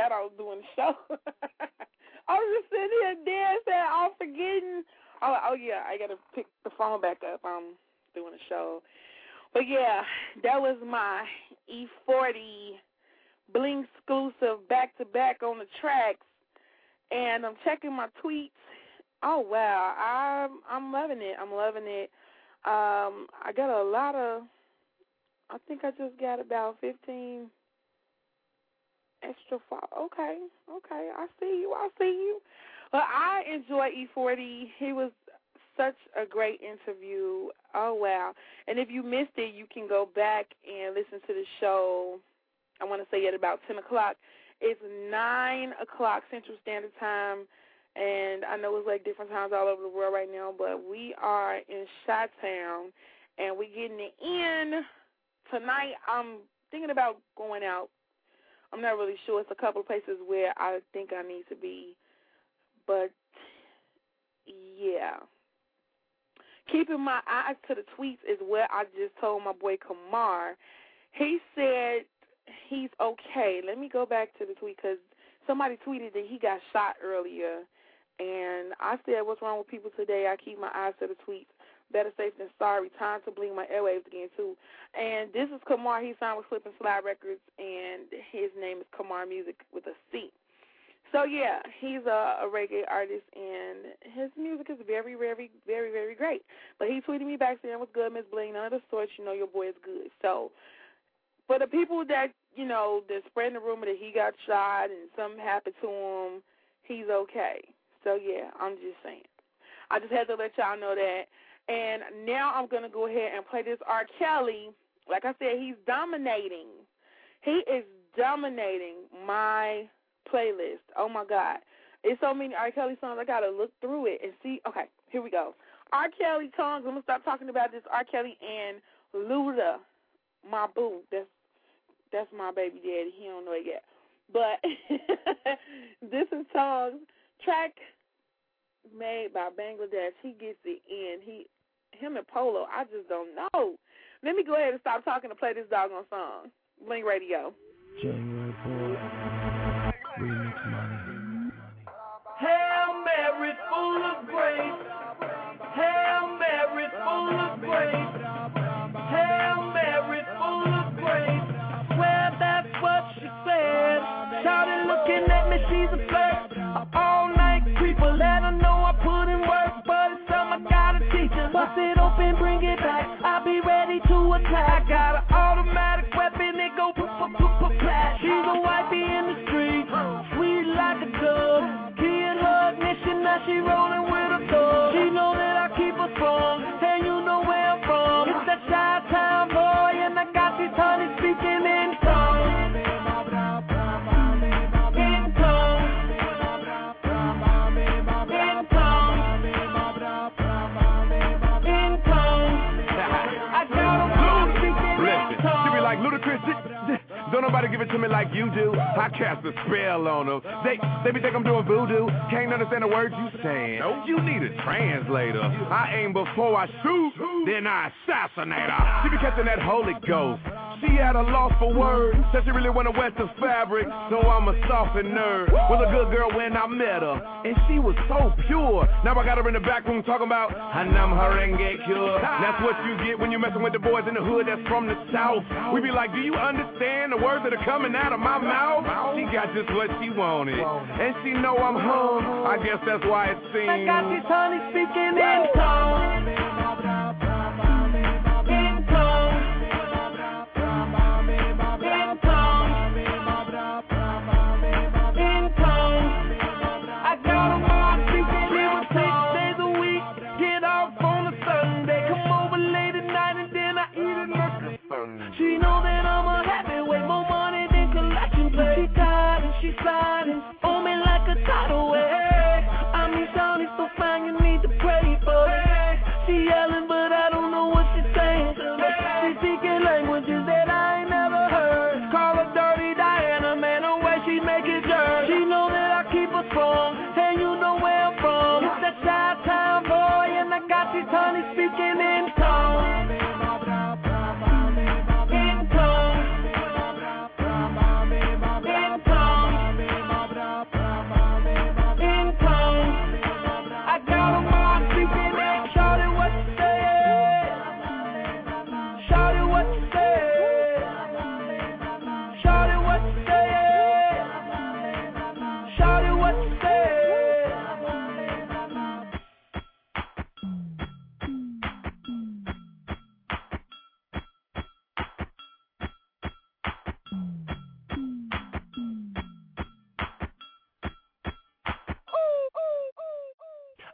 I was doing the show. I was just sitting here dancing, all forgetting. Oh, oh yeah, I gotta pick the phone back up. I'm doing a show. But yeah, that was my E forty Bling exclusive back to back on the tracks. And I'm checking my tweets. Oh wow, I'm I'm loving it. I'm loving it. Um, I got a lot of. I think I just got about fifteen. Extra fall. Okay, okay. I see you. I see you. But I enjoy E forty. He was such a great interview. Oh, wow. And if you missed it, you can go back and listen to the show. I want to say at about ten o'clock. It's nine o'clock Central Standard Time. And I know it's like different times all over the world right now, but we are in Chi-Town, and we're getting it in. Tonight, I'm thinking about going out. I'm not really sure. It's a couple of places where I think I need to be. But, yeah. Keeping my eyes to the tweets is what I just told my boy Kamar. He said he's okay. Let me go back to the tweet because somebody tweeted that he got shot earlier. And I said, what's wrong with people today? I keep my eyes to the tweets. Better safe than sorry. Time to bling my airwaves again, too. And this is Kamar. He signed with Flip and Slide Records, and his name is Kamar Music with a C. So, yeah, he's a, a reggae artist, and his music is very, very, very, very great. But he tweeted me back saying, what's good, Miss Bling? None of the sorts. You know your boy is good. So, for the people that, you know, they're spreading the rumor that he got shot and something happened to him, he's okay. So, yeah, I'm just saying. I just had to let y'all know that. And now I'm going to go ahead and play this R. Kelly. Like I said, he's dominating. He is dominating my playlist. Oh, my God. It's so many R. Kelly songs. I got to look through it and see. Okay, here we go. R. Kelly songs. I'm going to stop talking about this. R. Kelly and Luda, my boo. That's that's my baby daddy. He don't know it yet. But this is songs. Track made by Bangladesh. He gets it in. He, him and Polo, I just don't know. Let me go ahead and stop talking to play this doggone song. Bling Radio. January boy, we make money. Hail Mary, full of grace. Hail Mary, full of grace. Hail Mary, full of grace. Well, that's what she said. Shawty looking at me, she's a flirt. All night creeper, let her know I put in work, but it's something I gotta teach her. Bust it open, bring it back. I'll be ready to attack. I got an automatic weapon, it go poof poof poof poof flash. She's a wifey in the street, sweet like a dove. Key in her ignition, now she rolling with a thug. She know that I keep her strong, and you know where I'm from. It's that Chi-Town boy, and I got these honeys speaking in tongues. Don't nobody give it to me like you do. I cast a spell on them. They, they be think I'm doing voodoo. Can't understand the words you saying. Nope. You need a translator. I aim before I shoot, then I assassinate her. She be catching that Holy Ghost. She had a loss for words. Said she really wanted Western fabric, so I'm a softened nerd. Was a good girl when I met her, and she was so pure. Now I got her in the back room talking about Hanam Harenge Cure. That's what you get when you messing with the boys in the hood that's from the South. We be like, do you understand the words that are coming out of my mouth? She got just what she wanted, and she know I'm home. I guess that's why it seems I got this honey speaking in tongues. She know that I'm a happy way, more money than collection play. She tired and she sliding on me like a tidal wave. I mean, Shawty so fine, you need to pray for it. She yelling, but I don't know what she's saying. She speaking languages that I ain't never heard. Call her Dirty Diana, man, the way she make it dirt. She know that I keep her strong, and you know where I'm from. It's that Chi-Town boy, and I got these honey speaking in tongues.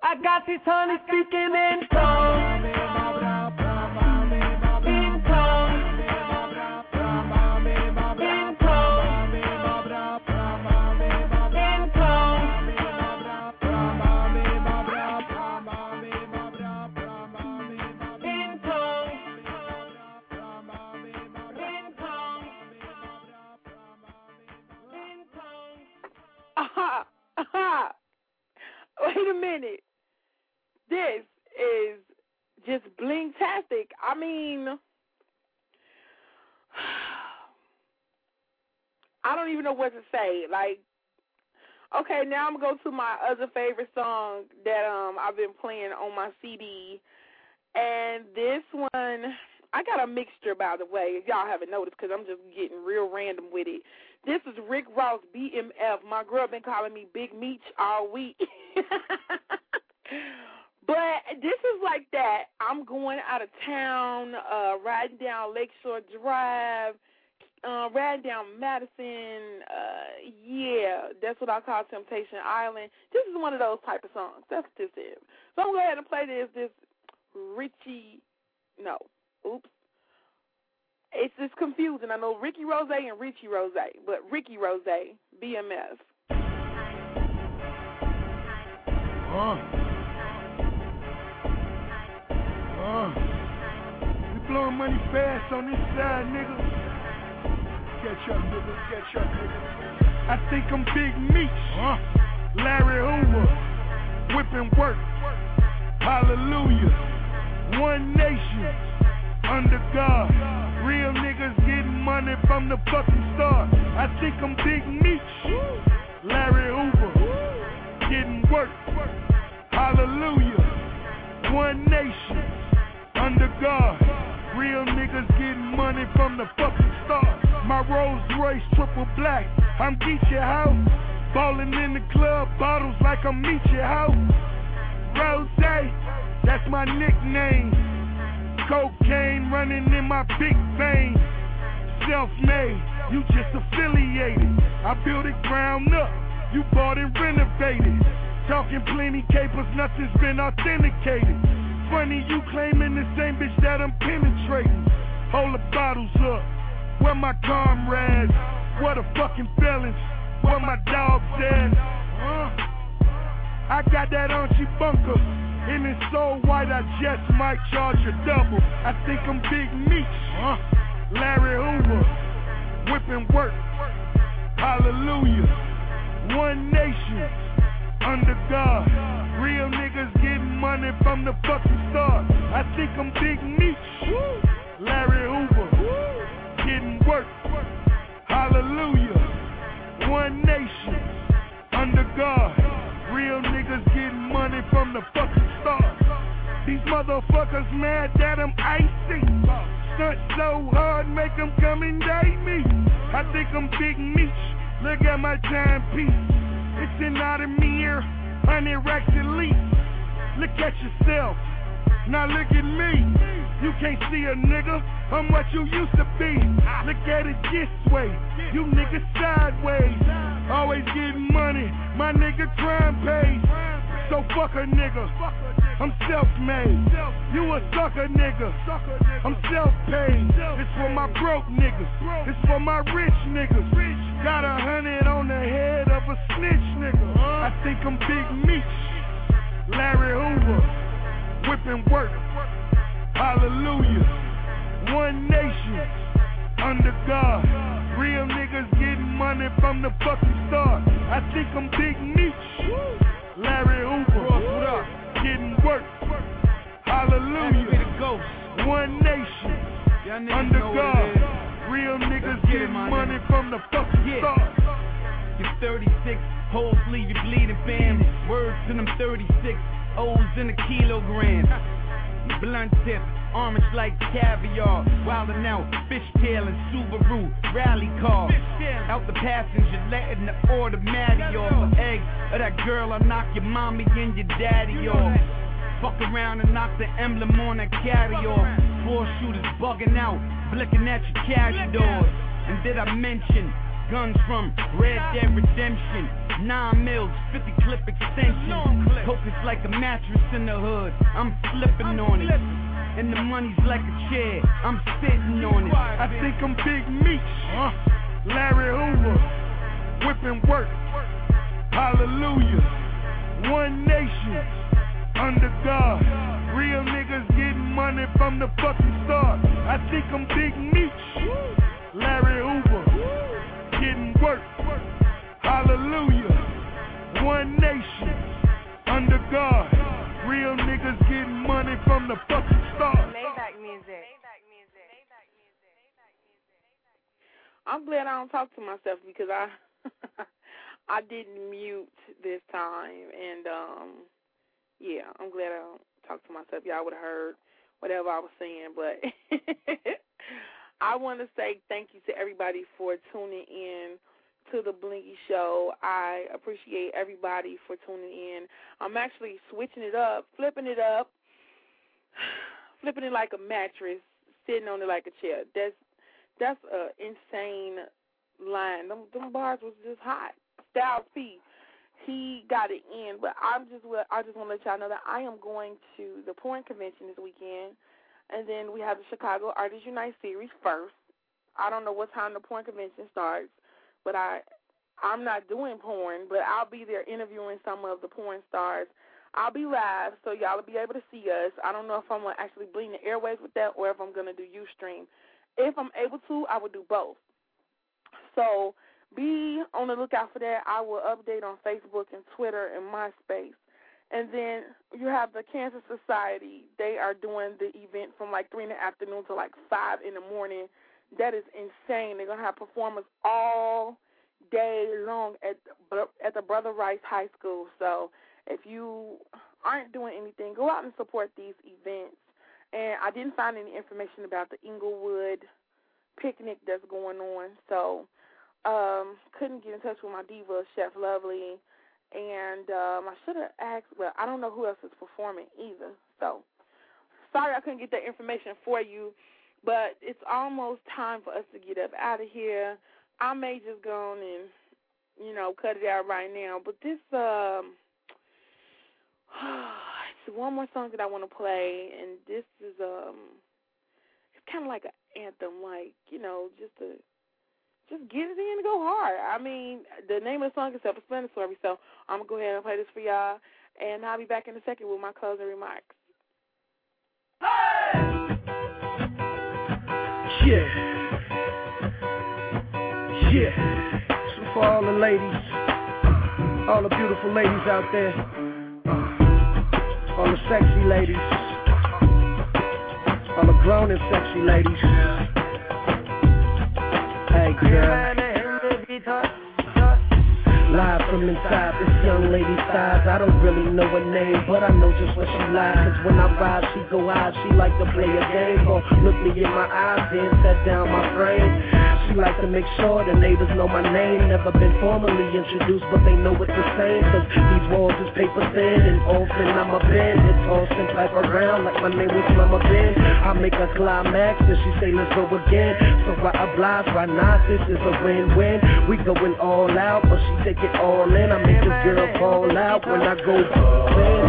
I got this honey speaking in tongues. I mean, I don't even know what to say. Like, okay, now I'm going to go to my other favorite song that um I've been playing on my C D. And this one, I got a mixture, by the way, if y'all haven't noticed, because I'm just getting real random with it. This is Rick Ross, B M F. My girl been calling me Big Meech all week. But this is like that. I'm going out of town, uh, riding down Lakeshore Drive, uh, riding down Madison. Uh, yeah, that's what I call Temptation Island. This is one of those type of songs. That's what this is. So I'm going to go ahead and play this, this Richie, no, oops. It's just confusing. I know Ricky Rose and Richie Rose, but Ricky Rose, B M F. Uh. Uh. We blowing money fast on this side, nigga. Catch up, nigga. Catch up, nigga. I think I'm Big Meech. Uh. Larry Hoover. Whipping work. Hallelujah. One nation. Under God. Real niggas getting money from the fucking start. I think I'm Big Meech. Larry Hoover. Getting work. Hallelujah. One nation. Under God. Real niggas getting money from the fucking start. My Rolls Royce triple black. I'm Geechee House. Ballin' in the club. Bottles like I'm Meechee House. Rose. That's my nickname. Cocaine running in my big veins. Self-made. You just affiliated. I built it ground up. You bought and renovated. Talking plenty capers, nothing's been authenticated. Funny you claiming the same bitch that I'm penetrating. Hold the bottles up. Where my comrades? Where the fucking felons? Where my dogs at? Huh? I got that Archie Bunker. And it's so white I just might charge a double. I think I'm Big Meech. Huh? Larry Hoover. Whipping work. Hallelujah. One nation, under God. Real niggas getting money from the fucking start. I think I'm Big Meech. Larry Hoover. Getting work. Hallelujah. One nation, under God. Real niggas getting money from the fucking start. These motherfuckers mad that I'm icy. Stunt so hard, make them come and date me. I think I'm Big Meech. Look at my timepiece. It's an out of mirror, hundred racks at least. Look at yourself, now look at me. You can't see a nigga, I'm what you used to be. Look at it this way, you niggas sideways. Always getting money, my nigga crime pays. So fuck a nigga, I'm self-made. You a sucker nigga, I'm self-paid. It's for my broke niggas, it's for my rich niggas. Got a hundred on the head of a snitch nigga. I think I'm Big Meech. Larry Hoover. Whipping work. Hallelujah. One nation. Under God. Real niggas getting money from the fucking start. I think I'm Big Meech. Larry Hoover. What up? Getting work. Hallelujah. One nation. Under God. Real niggas getting money from the fucking yeah. start. You're thirty-six, hoes leave you bleeding, fam. Words to them thirty-six, O's in a kilogram. Blunt tip, orange like caviar. Wildin' out, fishtail and Subaru rally car. Out the passenger, letting the automatic off. Eggs of that girl, I'll knock your mommy and your daddy off. Fuck around and knock the emblem on that carry off. Four shooters bugging out. Blicking at your carrier doors. And did I mention guns from Red Dead Redemption? Nine mils, fifty clip extension. Coke is like a mattress in the hood. I'm flipping on it. And the money's like a chair. I'm sitting on it. I think I'm Big Meech. Huh? Larry Hoover. Whipping work. Hallelujah. One nation. Under God. Real niggas getting money from the fucking start. I think I'm Big Meech. Larry Hoover. Getting work. Hallelujah. One nation. Under God. Real niggas getting money from the fucking start. Maybach music. I'm glad I don't talk to myself because I I didn't mute this time and um yeah, I'm glad I don't talk to myself. Y'all would have heard whatever I was saying, but I want to say thank you to everybody for tuning in to the Blingy Show. I appreciate everybody for tuning in. I'm actually switching it up, flipping it up, flipping it like a mattress, sitting on it like a chair. That's that's an insane line. Them, them bars was just hot. Styles P. He got it in, but I'm just I just want to let y'all know that I am going to the porn convention this weekend, and then we have the Chicago Artists Unite series first. I don't know what time the porn convention starts, but I I'm not doing porn, but I'll be there interviewing some of the porn stars. I'll be live, so y'all will be able to see us. I don't know if I'm going to actually bling the airwaves with that or if I'm going to do Ustream. If I'm able to, I will do both. So be on the lookout for that. I will update on Facebook and Twitter and MySpace. And then you have the Cancer Society. They are doing the event from like three in the afternoon to like five in the morning. That is insane. They're going to have performers all day long at at the Brother Rice High School. So if you aren't doing anything, go out and support these events. And I didn't find any information about the Inglewood picnic that's going on. So um, couldn't get in touch with my diva, Chef Lovely. And um, I should have asked, well, I don't know who else is performing either. So sorry I couldn't get that information for you. But it's almost time for us to get up out of here. I may just go on and, you know, cut it out right now. But this, um, it's one more song that I want to play. And this is, um, it's kind of like an anthem, like, you know, just to, just get it in and go hard. I mean, the name of the song is self-explanatory. So I'm going to go ahead and play this for y'all. And I'll be back in a second with my closing remarks. Hey! Yeah, yeah, so for all the ladies, all the beautiful ladies out there, all the sexy ladies, all the grown and sexy ladies, hey girl, live from inside this young lady's thighs, I don't really know her name, but I know just when she lies, cause when I ride, she go high, she like to play a game, or look me in my eyes, then set down my frame, she like to make sure the neighbors know my name, never been formally introduced, but they know it's the same, cause these walls is paper thin, and often I'm a bend, it's all sent back around, like my name was Mama Ben, I make a climax, and she say let's go again, so I oblige, why not, this is a win-win, we going all out, but she take it all in, I make this girl fall out when I go to bed.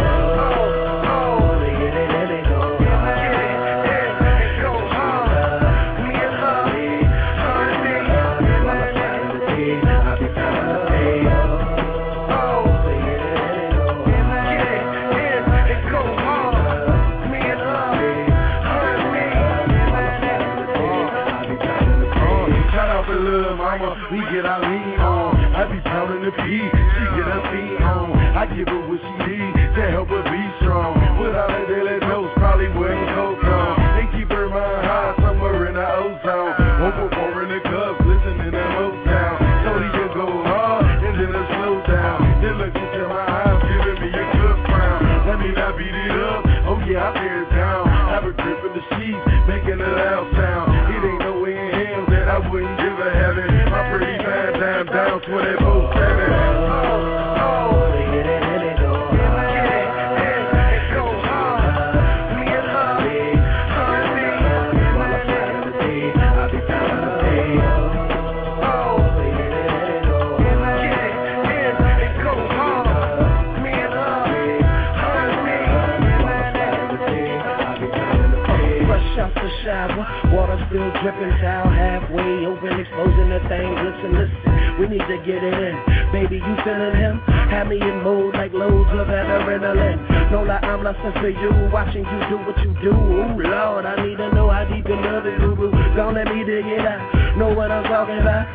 Dripping towel halfway open, exposing the thing. Listen, listen, we need to get it in. Baby, you feeling him? Have me in mood like loads of adrenaline. No lie, I'm lusting for you, watching you do what you do. Ooh, Lord, I need to know how deep in love is. Don't let me dig it out. Know what I'm talking about?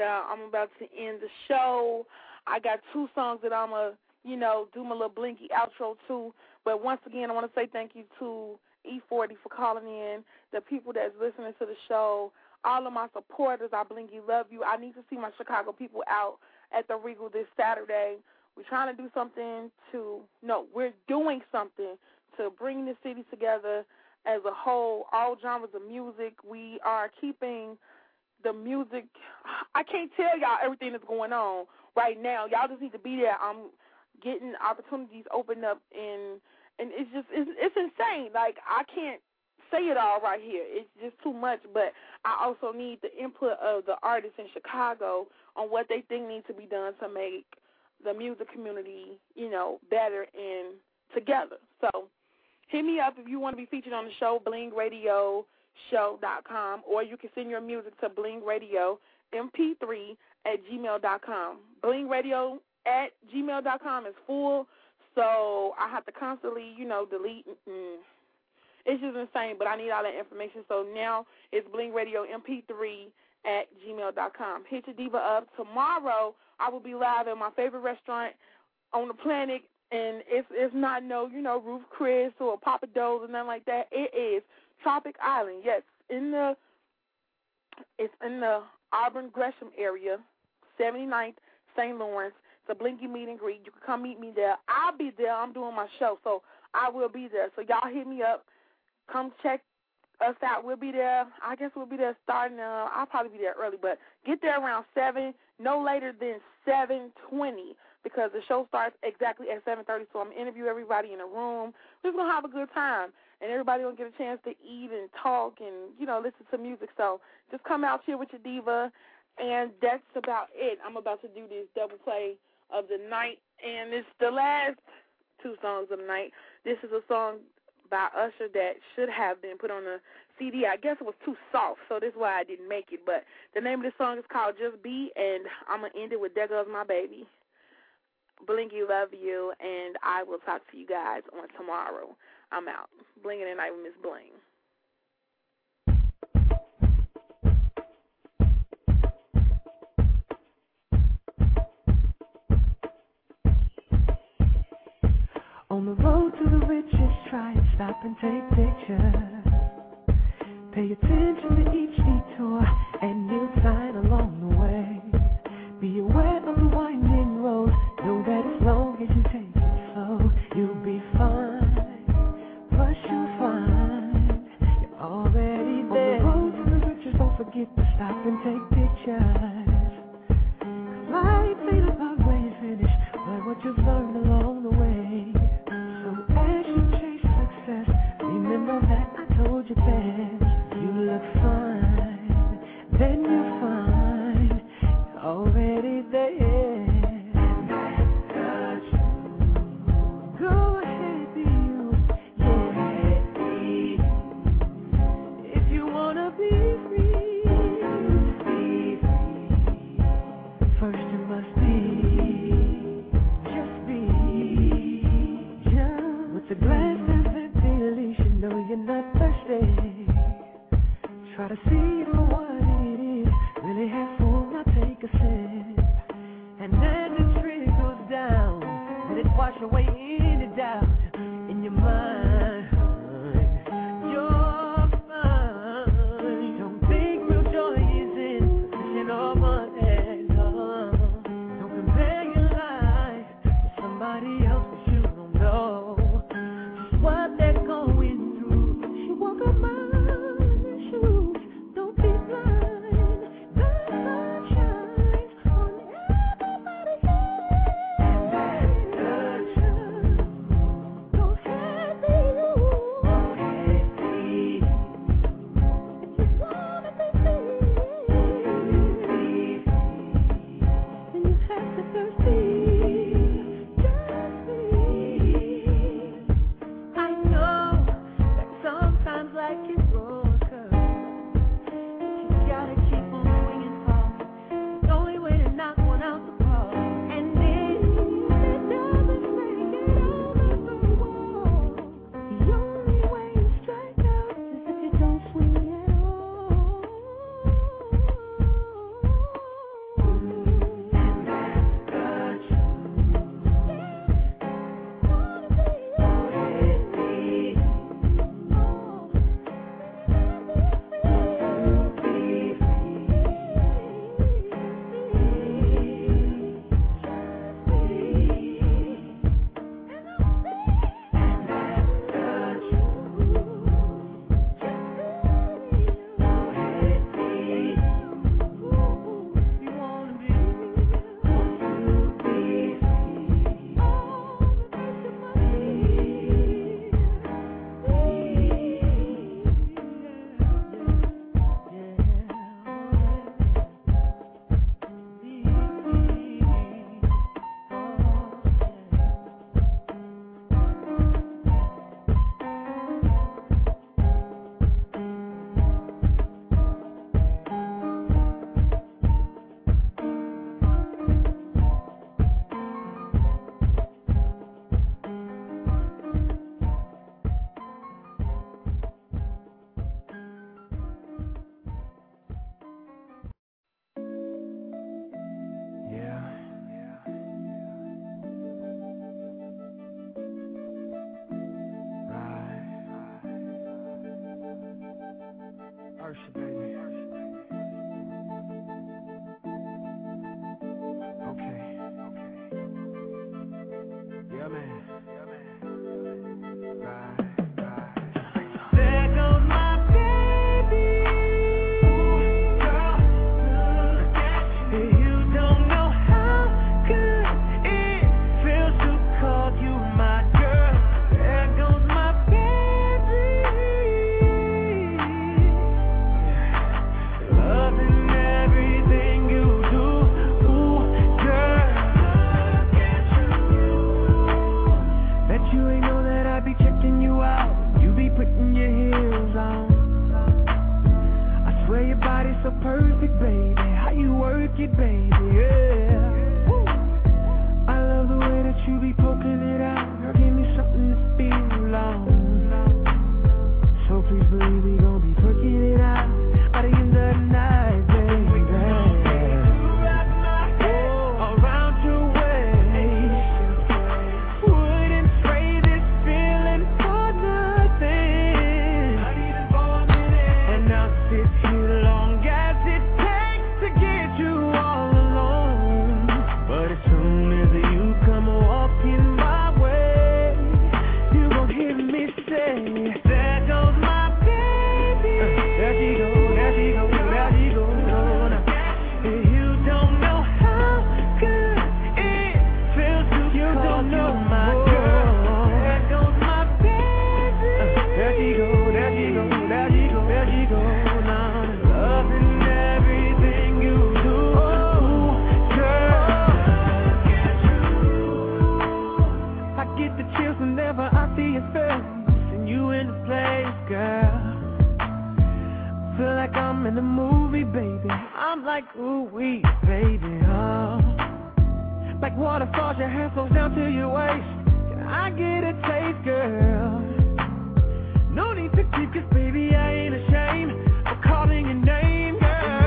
I'm about to end the show. I got two songs that I'm going to, you know, do my little blingy outro to. But once again, I want to say thank you to E forty for calling in, the people that's listening to the show, all of my supporters. I blingy love you. I need to see my Chicago people out at the Regal this Saturday. We're trying to do something to, no, we're doing something to bring the city together as a whole, all genres of music. We are keeping the music. I can't tell y'all everything that's going on right now. Y'all just need to be there. I'm getting opportunities opened up, and and it's just, it's, it's insane. Like, I can't say it all right here. It's just too much, but I also need the input of the artists in Chicago on what they think needs to be done to make the music community, you know, better and together. So hit me up if you want to be featured on the show, bling radio show dot com, or you can send your music to bling radio m p three at gmail dot com. bling radio at gmail dot com is full, so I have to constantly, you know, delete. Mm-mm. It's just insane, but I need all that information. So now it's bling radio m p three at gmail dot com. Hit your diva up. Tomorrow I will be live at my favorite restaurant on the planet, and it's, it's not no, you know, Ruth Chris or Papa Do's or nothing like that. It is Tropic Island. Yes, in the it's in the Auburn Gresham area, seventy-ninth Saint Lawrence. It's a Blingy meet and greet. You can come meet me there. I'll be there. I'm doing my show, so I will be there. So y'all hit me up. Come check us out. We'll be there. I guess we'll be there starting, uh, I'll probably be there early, but get there around seven, no later than seven twenty, because the show starts exactly at seven thirty, so I'm going to interview everybody in the room. We're going to have a good time, and everybody going to get a chance to eat and talk and, you know, listen to music. So just come out here with your diva, and that's about it. I'm about to do this double play of the night, and it's the last two songs of the night. This is a song by Usher that should have been put on a C D. I guess it was too soft, so that's why I didn't make it. But the name of the song is called Just Be, and I'm going to end it with There Goes My Baby. Blingy love you, and I will talk to you guys on tomorrow. I'm out. Blingin' at Night with Miss Bling. On the road to the riches, try and stop and take pictures. Pay attention to each detour, and you'll find along the way. Be aware of the winding road, know that as long as you take it slow, you'll be fine. Plus you'll find you're already there. On the road to the riches, don't forget to stop and take pictures. Life ain't about where you finish, but what you've learned along the way. Remember that I told you then, you look fine, then you're fine, already there. Nice touch. Go ahead, be you. Go ahead, be you. If you wanna be free, be free. First you must be, just be. Just with the glass. Know you're not thirsty. Try to see for what it is. Really have full, now take a sip. And then the tree goes down. Let it wash away any doubt in your mind. You're fine. Don't think real joy is in pushing over and on. Don't compare your life to somebody else that you don't know. Just what they're going. Walk a mile in shoes, don't be blind. The sun shines on everybody's head. And that touch Archie, baby. Okay. Yeah, man. Yeah, man. Bye. Perfect, baby, how you work it, baby, yeah. Woo. I love the way that you be poking it out. Girl, give me something to feel on. So please believe we gon' be working it out by the end of the night, baby. In the movie, baby, I'm like, ooh wee, baby, huh? Like waterfalls, your hair flows down to your waist. Can I get a taste, girl? No need to keep, cause baby, I ain't ashamed of calling your name, girl.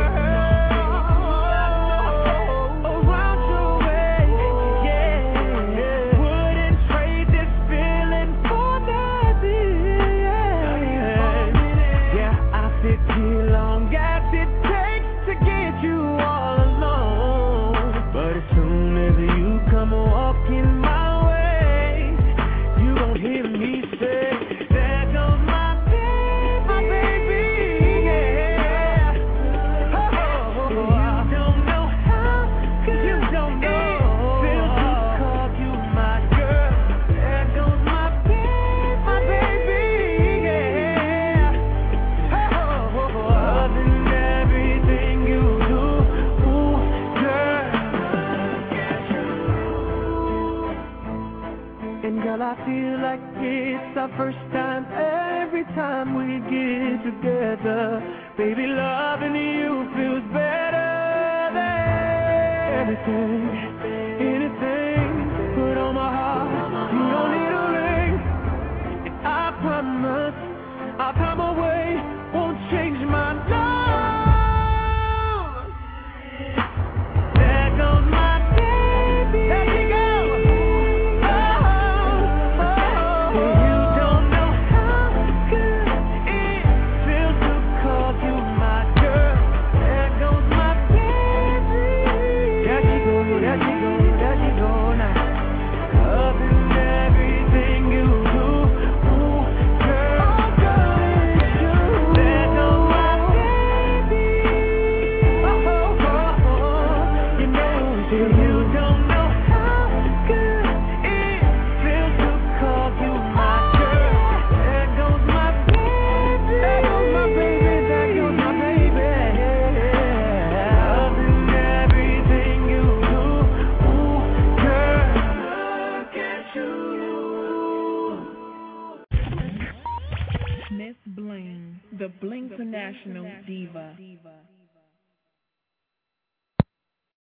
I feel like it's our first time every time we get together. Baby, loving you feels better than everything, anything. Put on my heart, you don't need a ring. And I promise I'll come away, won't change my love. There goes my baby. There you go. The Bling International Diva. Diva.